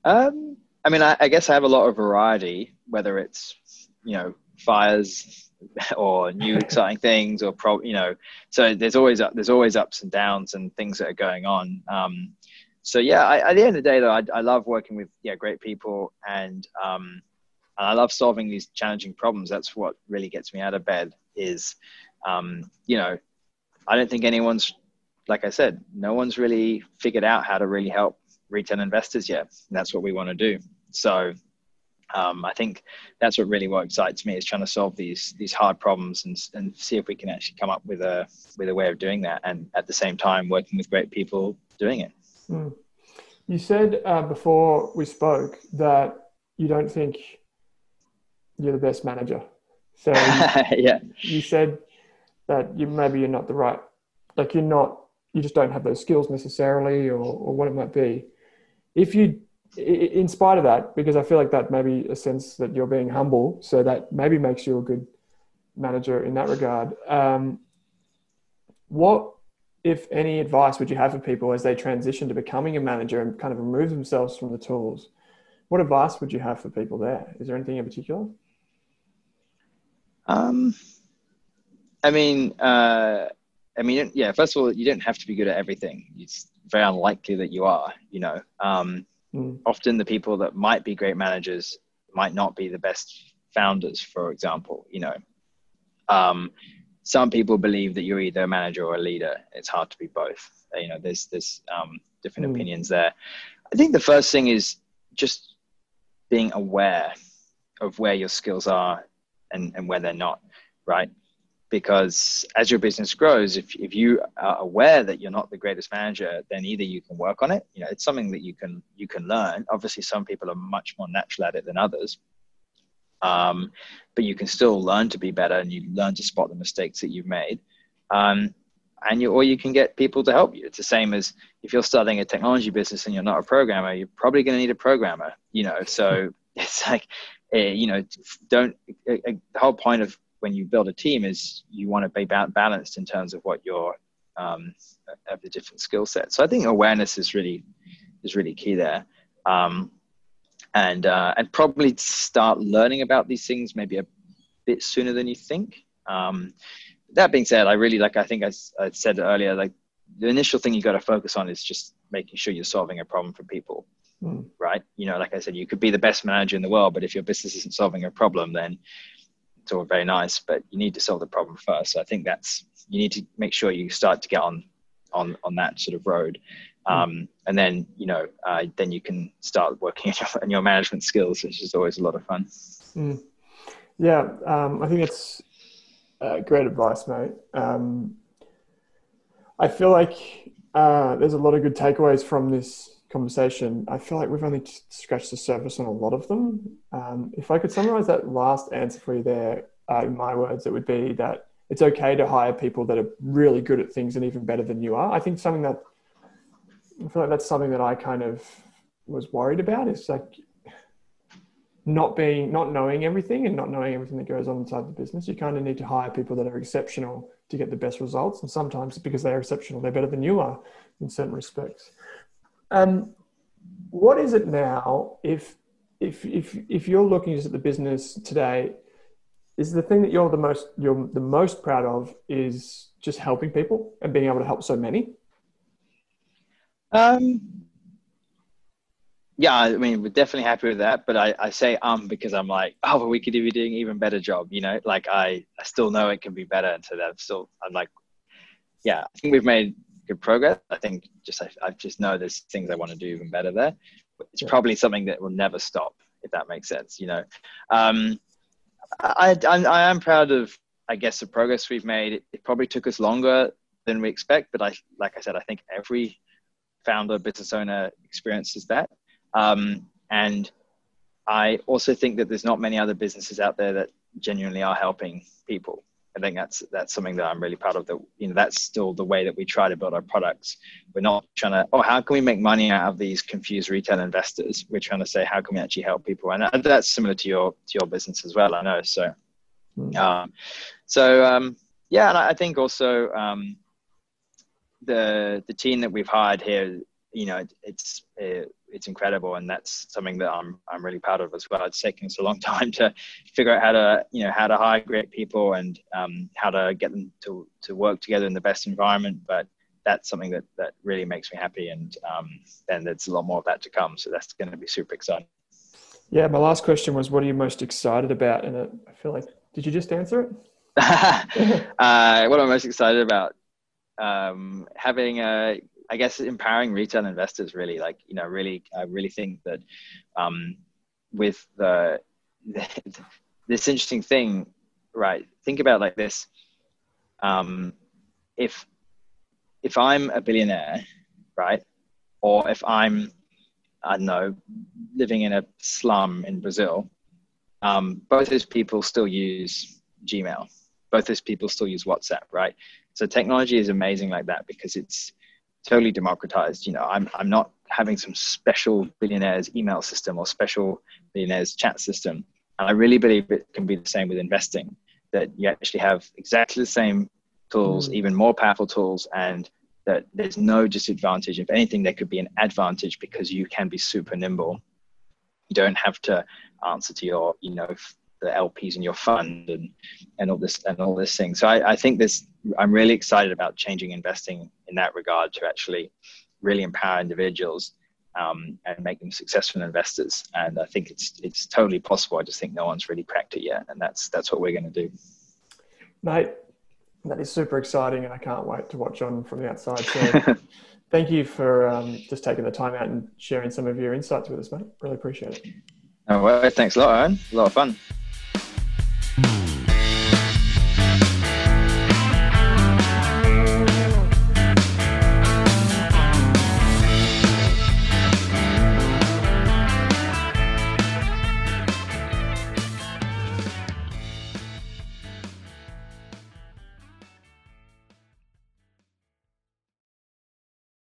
I guess I have a lot of variety, whether it's, you know, fires or new exciting things, or so there's always ups and downs and things that are going on. At the end of the day, though, I love working with great people, and I love solving these challenging problems. That's what really gets me out of bed. Is I don't think anyone's, like I said, no one's really figured out how to really help retail investors yet. And that's what we want to do. So. I think that's what really excites me, is trying to solve these hard problems and see if we can actually come up with a way of doing that, and at the same time working with great people doing it. You said before we spoke that you don't think you're the best manager. So you said that maybe you're not the right, like you just don't have those skills necessarily, or what it might be. If you, in spite of that, because I feel like that maybe a sense that you're being humble, so that maybe makes you a good manager in that regard. What, if any, advice would you have for people as they transition to becoming a manager and kind of remove themselves from the tools? What advice would you have for people there? Is there anything in particular? First of all, you don't have to be good at everything. It's very unlikely that you are, Often the people that might be great managers might not be the best founders, for example. Some people believe that you're either a manager or a leader. It's hard to be both. There's different opinions there. I think the first thing is just being aware of where your skills are and where they're not, right? Because as your business grows, if you are aware that you're not the greatest manager, then either you can work on it. It's something that you can learn. Obviously, some people are much more natural at it than others. But you can still learn to be better, and you learn to spot the mistakes that you've made. Or you can get people to help you. It's the same as if you're starting a technology business and you're not a programmer, you're probably going to need a programmer, So it's like, the whole point of when you build a team is you want to be balanced in terms of what your of the different skill sets. So I think awareness is really key there, and probably start learning about these things maybe a bit sooner than you think. That being said, I said earlier, like the initial thing you got to focus on is just making sure you're solving a problem for people. Right? Like I said, you could be the best manager in the world, but if your business isn't solving a problem, then it's all very nice, but you need to solve the problem first. So I think that's, you need to make sure you start to get on that sort of road. And then, you know, then you can start working on your management skills, which is always a lot of fun. Mm. Yeah. I think that's great advice, mate. I feel like there's a lot of good takeaways from this conversation. I feel like we've only scratched the surface on a lot of them. If I could summarize that last answer for you there, in my words, it would be that it's okay to hire people that are really good at things and even better than you are. I think something that, I feel like that's something that I kind of was worried about, is like not knowing everything and not knowing everything that goes on inside the business. You kind of need to hire people that are exceptional to get the best results. And sometimes because they're exceptional, they're better than you are in certain respects. What is it now, if you're looking just at the business today, is the thing that you're the most proud of is just helping people and being able to help so many? Yeah, I mean, we're definitely happy with that, but I say because I'm like, oh, but we could be doing an even better job, you know, like I still know it can be better. And so I'm like, yeah, I think we've made good progress. I think I just know there's things I want to do even better there. It's probably something that will never stop, if that makes sense, you know. I am proud of, I guess, the progress we've made. It probably took us longer than we expect, but I think every founder, business owner experiences that. And I also think that there's not many other businesses out there that genuinely are helping people. I think that's something that I'm really proud of, that, you know, that's still the way that we try to build our products. We're not trying to, how can we make money out of these confused retail investors? We're trying to say, how can we actually help people? And that's similar to your business as well, I know. So, yeah, and I think also, the team that we've hired here, you know, it's incredible, and that's something that I'm really proud of as well. It's taken us a long time to figure out how to hire great people and how to get them to work together in the best environment. But that's something that really makes me happy, and there's a lot more of that to come. So that's going to be super exciting. Yeah, my last question was, what are you most excited about? And I feel like, did you just answer it? What I'm most excited about, having a, I guess, empowering retail investors, really, like, you know, really, I really think that with this interesting thing, right, think about like this. If I'm a billionaire, right, or if I'm, I don't know, living in a slum in Brazil, both those people still use Gmail. Both those people still use WhatsApp, right? So technology is amazing like that, because it's totally democratized. You know, I'm not having some special billionaire's email system or special billionaire's chat system. And I really believe it can be the same with investing, that you actually have exactly the same tools, even more powerful tools, and that there's no disadvantage. If anything, there could be an advantage, because you can be super nimble. You don't have to answer to your, you know, the LPs in your fund and all this thing. So I think I'm really excited about changing investing in that regard, to actually really empower individuals and make them successful investors. And I think it's totally possible. I just think no one's really cracked it yet. And that's what we're going to do. Mate, that is super exciting, and I can't wait to watch on from the outside. So thank you for just taking the time out and sharing some of your insights with us, mate. Really appreciate it. Oh, well, thanks a lot, Owen. A lot of fun.